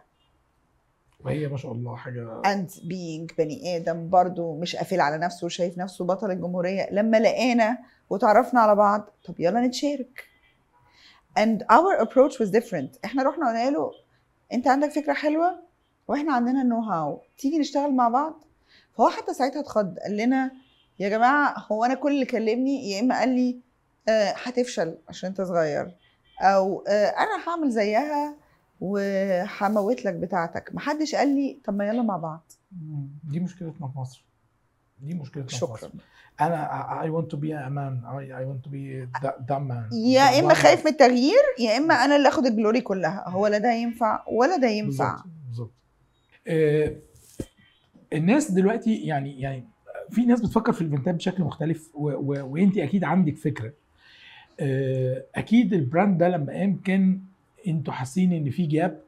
وهي ما شاء الله حاجه اند بينج بني ادم برضو مش قافل على نفسه وشايف نفسه بطل الجمهوريه. لما لقينا وتعرفنا على بعض طب يلا نتشارك. and our approach was different. احنا رحنا قلنا له انت عندك فكره حلوه واحنا عندنا النو هاو تيجي نشتغل مع بعض. فهو حتى ساعتها اتخض قال لنا يا جماعه هو انا كل اللي كلمني يا اما قال لي آه هتفشل عشان انت صغير او آه انا هعمل زيها وهموت لك بتاعتك. محدش قال لي طب ما يلا مع بعض. دي مشكلتنا في مصر. دي مشكلتنا في مصر. انا اي ونت تو بي ا مان اي ونت تو بي ذا مان. يا اما خايف من التغيير يا اما انا اللي اخد الجلوري كلها. هو لا ده ينفع ولا ده ينفع. بالظبط. آه الناس دلوقتي يعني يعني في ناس بتفكر في الايفنتات بشكل مختلف وانت اكيد عندك فكره. آه اكيد البراند ده لما قام كان انتوا حاسين ان في جاب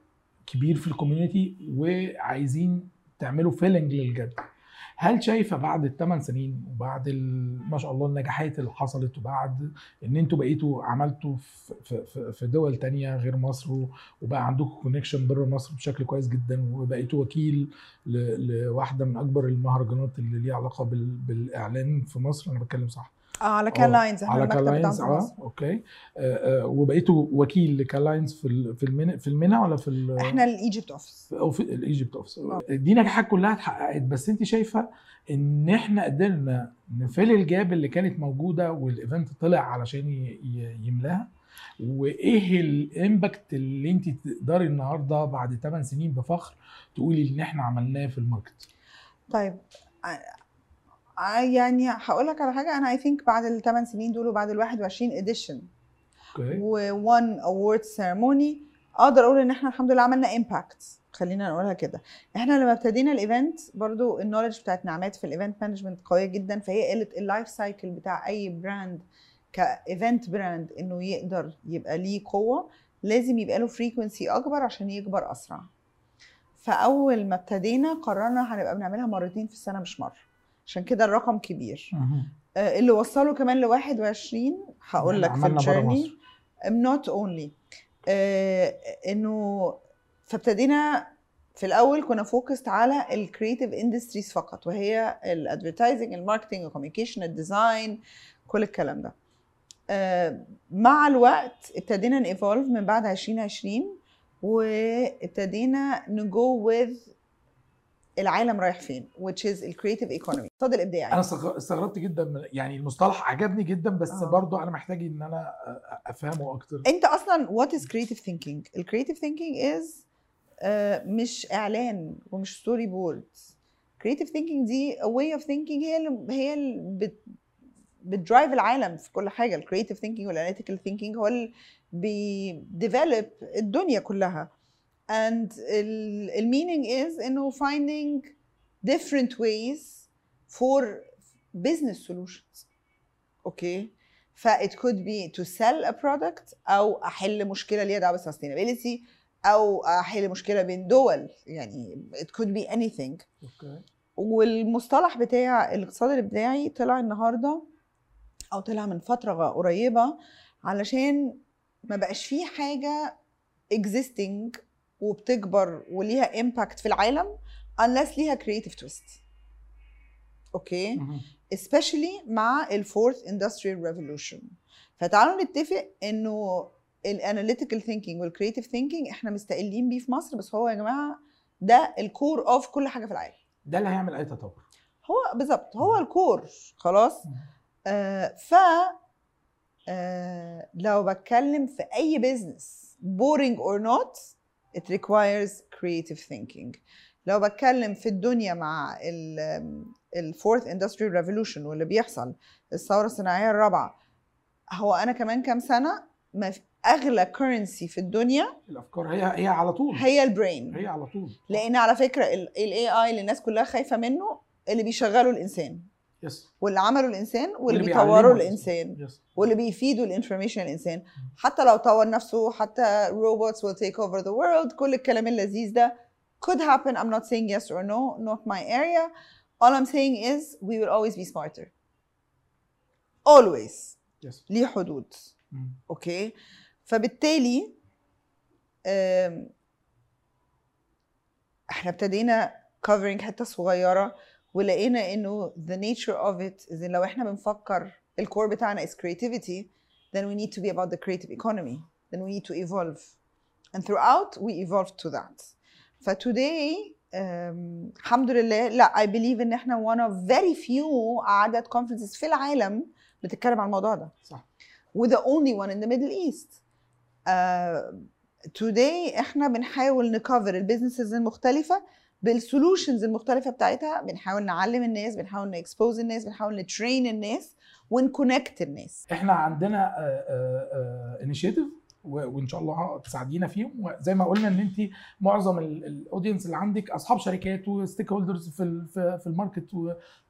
كبير في الكوميونتي وعايزين تعملوا فيلنج للجاب. هل شايفه بعد الثمان سنين وبعد ما شاء الله النجاحات اللي حصلت وبعد ان انتوا بقيتوا عملتوا في, في, في دول تانية غير مصر وبقى عندكم كونكشن بره مصر بشكل كويس جدا وبقيتوا وكيل لواحده من اكبر المهرجانات اللي ليها علاقه بالاعلان في مصر؟ انا بتكلم صح؟ اه على كالاينز على كالاينز اه اوكي. آه وبقيتوا وكيل لكالاينز في في المنى في المنى ولا في احنا الايجيبت اوفيس او في الايجيبت اوفيس. دي نجاحات كلها اتحققت بس انت شايفه ان احنا قدرنا نفل الجاب اللي كانت موجوده والايفنت طلع علشان يملاها؟ وايه الامباكت اللي انت تقدري النهارده بعد ثمان سنين بفخر تقولي ان احنا عملناه في الماركت؟ طيب يعني هقول لك على حاجه. انا اي ثينك بعد الثمان سنين دول وبعد ال واحد وعشرين اديشن وون اوورد سيرموني اقدر اقول ان احنا الحمد لله عملنا امباكت. خلينا نقولها كده. احنا لما ابتدينا الايفنت برضو النوليدج بتاعت نعمات في الايفنت مانجمنت قويه جدا فهي قالت اللايف سايكل بتاع اي براند كايفنت براند انه يقدر يبقى ليه قوه لازم يبقى له فريكونسي اكبر عشان يكبر اسرع. فاول ما ابتدينا قررنا هنبقى بنعملها مرتين في السنه مش مره، عشان كده الرقم كبير. آه اللي وصله كمان ل واحد وعشرين هقول لك في الجيرني نوت اونلي آه انه فابتدينا في الاول كنا فوكست على الكريتيف اندستريز فقط، وهي الادفيرتايزنج الماركتنج الكوميونيكيشن الديزاين كل الكلام ده. آه مع الوقت ابتدينا نيفولف من بعد عشرين عشرين وابتدينا نجو وذ العالم رايح فين which is الكريتيف ايكونومي الاقتصاد الابداعي. انا استغربت جدا من يعني المصطلح عجبني جدا بس آه. برضه انا محتاج ان انا افهمه اكتر. انت اصلا what is creative thinking؟ الكريتيف ثينكينج از مش اعلان ومش ستوري بورد. كريتيف ثينكينج دي way of thinking هي اللي هي اللي بتدرايف العالم في كل حاجه. الكريتيف ثينكينج والاناليتيكال ثينكينج هو اللي بيديفلوب الدنيا كلها. and المينينج is انه finding different ways for business solutions. اوكي ف it could be to sell a product او احل مشكله ليها دعوه بالسستينابيلتي او احل مشكله بين دول، يعني it could be anything. اوكي والمصطلح بتاع الاقتصاد الابداعي طلع النهارده او طلع من فتره قريبه علشان ما بقاش فيه حاجه existing وبتكبر وليها امباكت في العالم unless ليها creative twist. اوكي especially مع الفورث اندستريال ريفولوشن. فتعالوا نتفق انه الاناليتيكال ثينكينج والكريتيف ثينكينج احنا مستقلين بيه في مصر، بس هو يا جماعه ده الكور اوف كل حاجه في العالم. ده اللي هيعمل اي تطور. هو بالظبط هو الكور خلاص. آه ف آه لو بتكلم في اي بزنس boring or not it requires creative thinking. لو بتكلم في الدنيا مع ال fourth industrial revolution واللي بيحصل الثورة الصناعية الرابعة، هو أنا كمان كام سنة ما أغلى currency في الدنيا الأفكار هي هي على طول هي البرين هي على طول. لأن على فكرة ال إيه آي اللي الناس كلها خايفة منه اللي بيشغله الإنسان yes. واللي عمله الإنسان واللي بيطوره الإنسان yes. واللي بيفيدوا الانفورميشن الإنسان. حتى لو طور نفسه حتى robots will take over the world كل الكلام اللذيذ ده could happen. I'm not saying yes or no, not my area. All I'm saying is we will always be smarter always yes. ليه حدود mm. اوكي فبالتالي احنا ابتدينا covering حتة صغيرة ولقينا انه the nature of it is لو احنا بنفكر الكور بتاعنا is creativity then we need to be about the creative economy then we need to evolve and throughout we evolve to that. ف today um, الحمد لله لا I believe ان احنا one of very few عدد conferences في العالم بتتكلم عن الموضوع ده صح. with the only one in the Middle East. uh, today احنا بنحاول نكفر البيزنسز المختلفة بالسولوشنز المختلفة بتاعتها. بنحاول نعلم الناس، بنحاول نكسبوز الناس، بنحاول نترين الناس ونكونكت الناس. احنا عندنا انيشيتيف وان شاء الله تساعدينا فيهم. وزي ما قلنا ان انت معظم الاودينس اللي عندك اصحاب شركات وستيك هولدرز في في الماركت،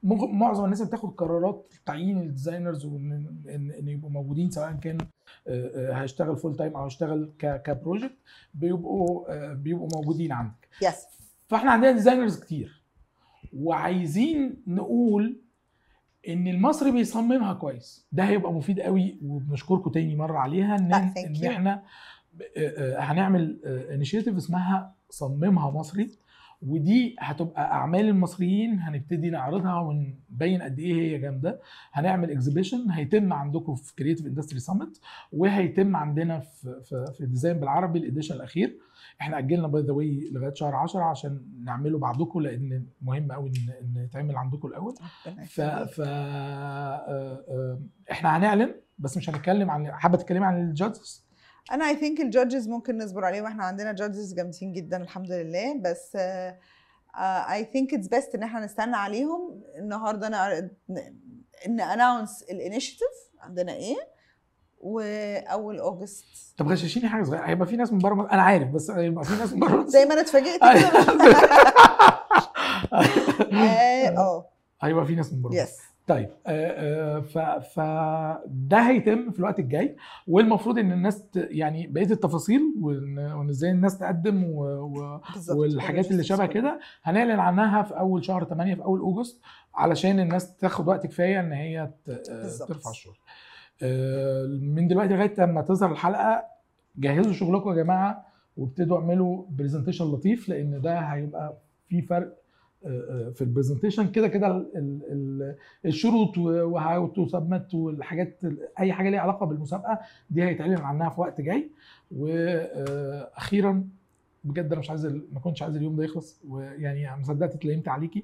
ومعظم الناس اللي بتاخد قرارات تعيين الديزاينرز وان يبقوا موجودين سواء كان هيشتغل فول تايم او هيشتغل كبروجكت بيبقوا بيبقوا موجودين عندك. يس فاحنا عندنا ديزاينرز كتير وعايزين نقول ان المصري بيصممها كويس. ده هيبقى مفيد قوي وبنشكركم تاني مره عليها ان ان احنا هنعمل انيشيتيف اسمها صممها مصري، ودي هتبقى اعمال المصريين هنبتدي نعرضها ونبين قد ايه هي جامده. هنعمل اكزيبيشن هيتم عندكم في كريتيف اندستري سامت وهيتم عندنا في في, في ديزاين بالعربي الاديشن الاخير. احنا اجلنا باي ذا واي لغايه شهر عشرة عشان نعمله بعدكم لان مهم قوي ان يتعمل عندكم الاول. ف ف احنا هنعلن بس مش هنتكلم عن. حابه تتكلمي عن الجادجز؟ انا اي ثينك الجادجز ممكن نصبر عليهم، احنا عندنا جادجز جامدين جدا الحمد لله. بس اي ثينك اتس بيست ان احنا نستنى عليهم. النهارده انا ان اناونس الانيشيتيف عندنا ايه واول اوجست. طب غششيني حاجه صغيره، هيبقى في ناس من بره مصر انا عارف بس هيبقى في ناس من بره زي ما انا اتفاجئت كده. اه هيبقى في ناس من بره. يس طيب فده هيتم في الوقت الجاي، والمفروض ان الناس يعني بقيه التفاصيل وازاي الناس تقدم و... والحاجات اللي شبه كده هنعلن عنها في اول شهر ثمانية في اول اغسطس، علشان الناس تاخد وقت كفايه ان هي ت... ترفع الشغل. من دلوقتي لغايه لما تظهر الحلقه جهزوا شغلكم يا جماعه، وابتدوا اعملوا برزنتيشن لطيف، لان ده هيبقى في فرق في البرزنتيشن. كده كده الشروط وهاوتسبمت والحاجات، اي حاجه ليها علاقه بالمسابقه دي هيتعلن عنها في وقت جاي. واخيرا بجد انا مش عايز، ما كنتش عايز اليوم ده يخلص، ويعني ما صدقت اتلمت عليكي،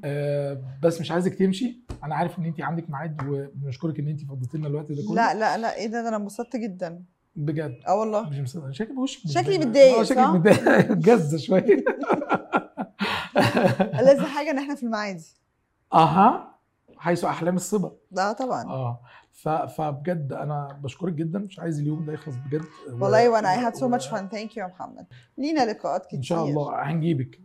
بس مش عايزك تمشي، انا عارف ان انت عندك ميعاد، وبنشكرك ان انت فضيتي لنا الوقت ده كله. لا لا لا ايه ده، انا انبسطت جدا بجد. اه والله مش مصدق، شكلي بوشك شكلي متضايق، شكلي متضايق جزه شويه. ألذ حاجه ان احنا في المعادي، اها، حيث احلام الصبا. اه طبعا. اه فبجد انا بشكرك جدا، مش عايز اليوم ده يخلص بجد والله. وانا اي هاد سو ماتش فان، ثانك يو يا محمد، لينا لقاءات كتير ان شاء الله. هنجيبك،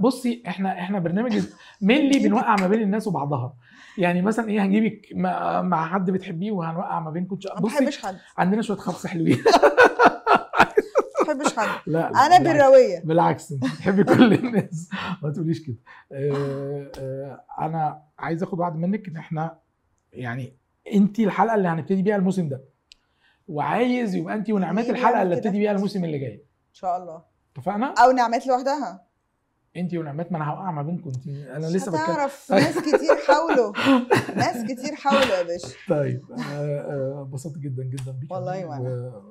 بصي احنا احنا برنامج مينلي بنوقع ما بين الناس وبعضها، يعني مثلا ايه، هنجيبك مع حد بتحبيه وهنوقع ما بينكم. بصي عندنا شويه خبص حلوين. ما بحبش حد، لا انا بالراويه بالعكس، انت بتحبي كل الناس، ما تقوليش كده. آه آه انا عايز اخد وعد منك ان احنا يعني انت الحلقه اللي هنبتدي بيها الموسم ده، وعايز يبقى انت ونعمات الحلقه اللي هبتدي بيها الموسم اللي جاي ان شاء الله. اتفقنا؟ او نعمات لوحدها، انت ونعمات، ما انا هوقع ما بينكم، انا لسه بتكلم. هتعرف ناس كتير حاولوا، ناس كتير حاولوا يا باشا. طيب انبسطت آه آه جدا جدا بيك والله. وانا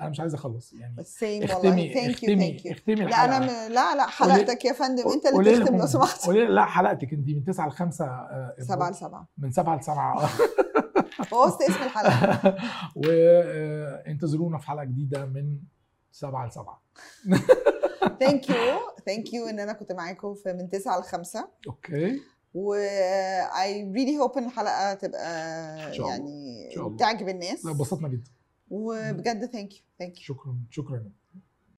انا مش عايزه اخلص يعني، اختمي اختمي اختمي. لا انا م... لا لا حلقتك يا فندم انت اللي تختم لو سمحت. لا حلقتك انت من تسعة ل خمسة، سبعة ل سبعة، من سبعة ل سبعة وسط اسم الحلقه. وانتظرونا في حلقه جديده من سبعة ل سبعة. ثانك يو، ثانك يو ان انا كنت معاكم من تسعة ل خمسة. اوكي، و اي ريلي هوب ان الحلقه تبقى يعني تعجب الناس. لا اتبسطنا جدا وبجد، ثانك يو ثانك يو، شكرا شكرا.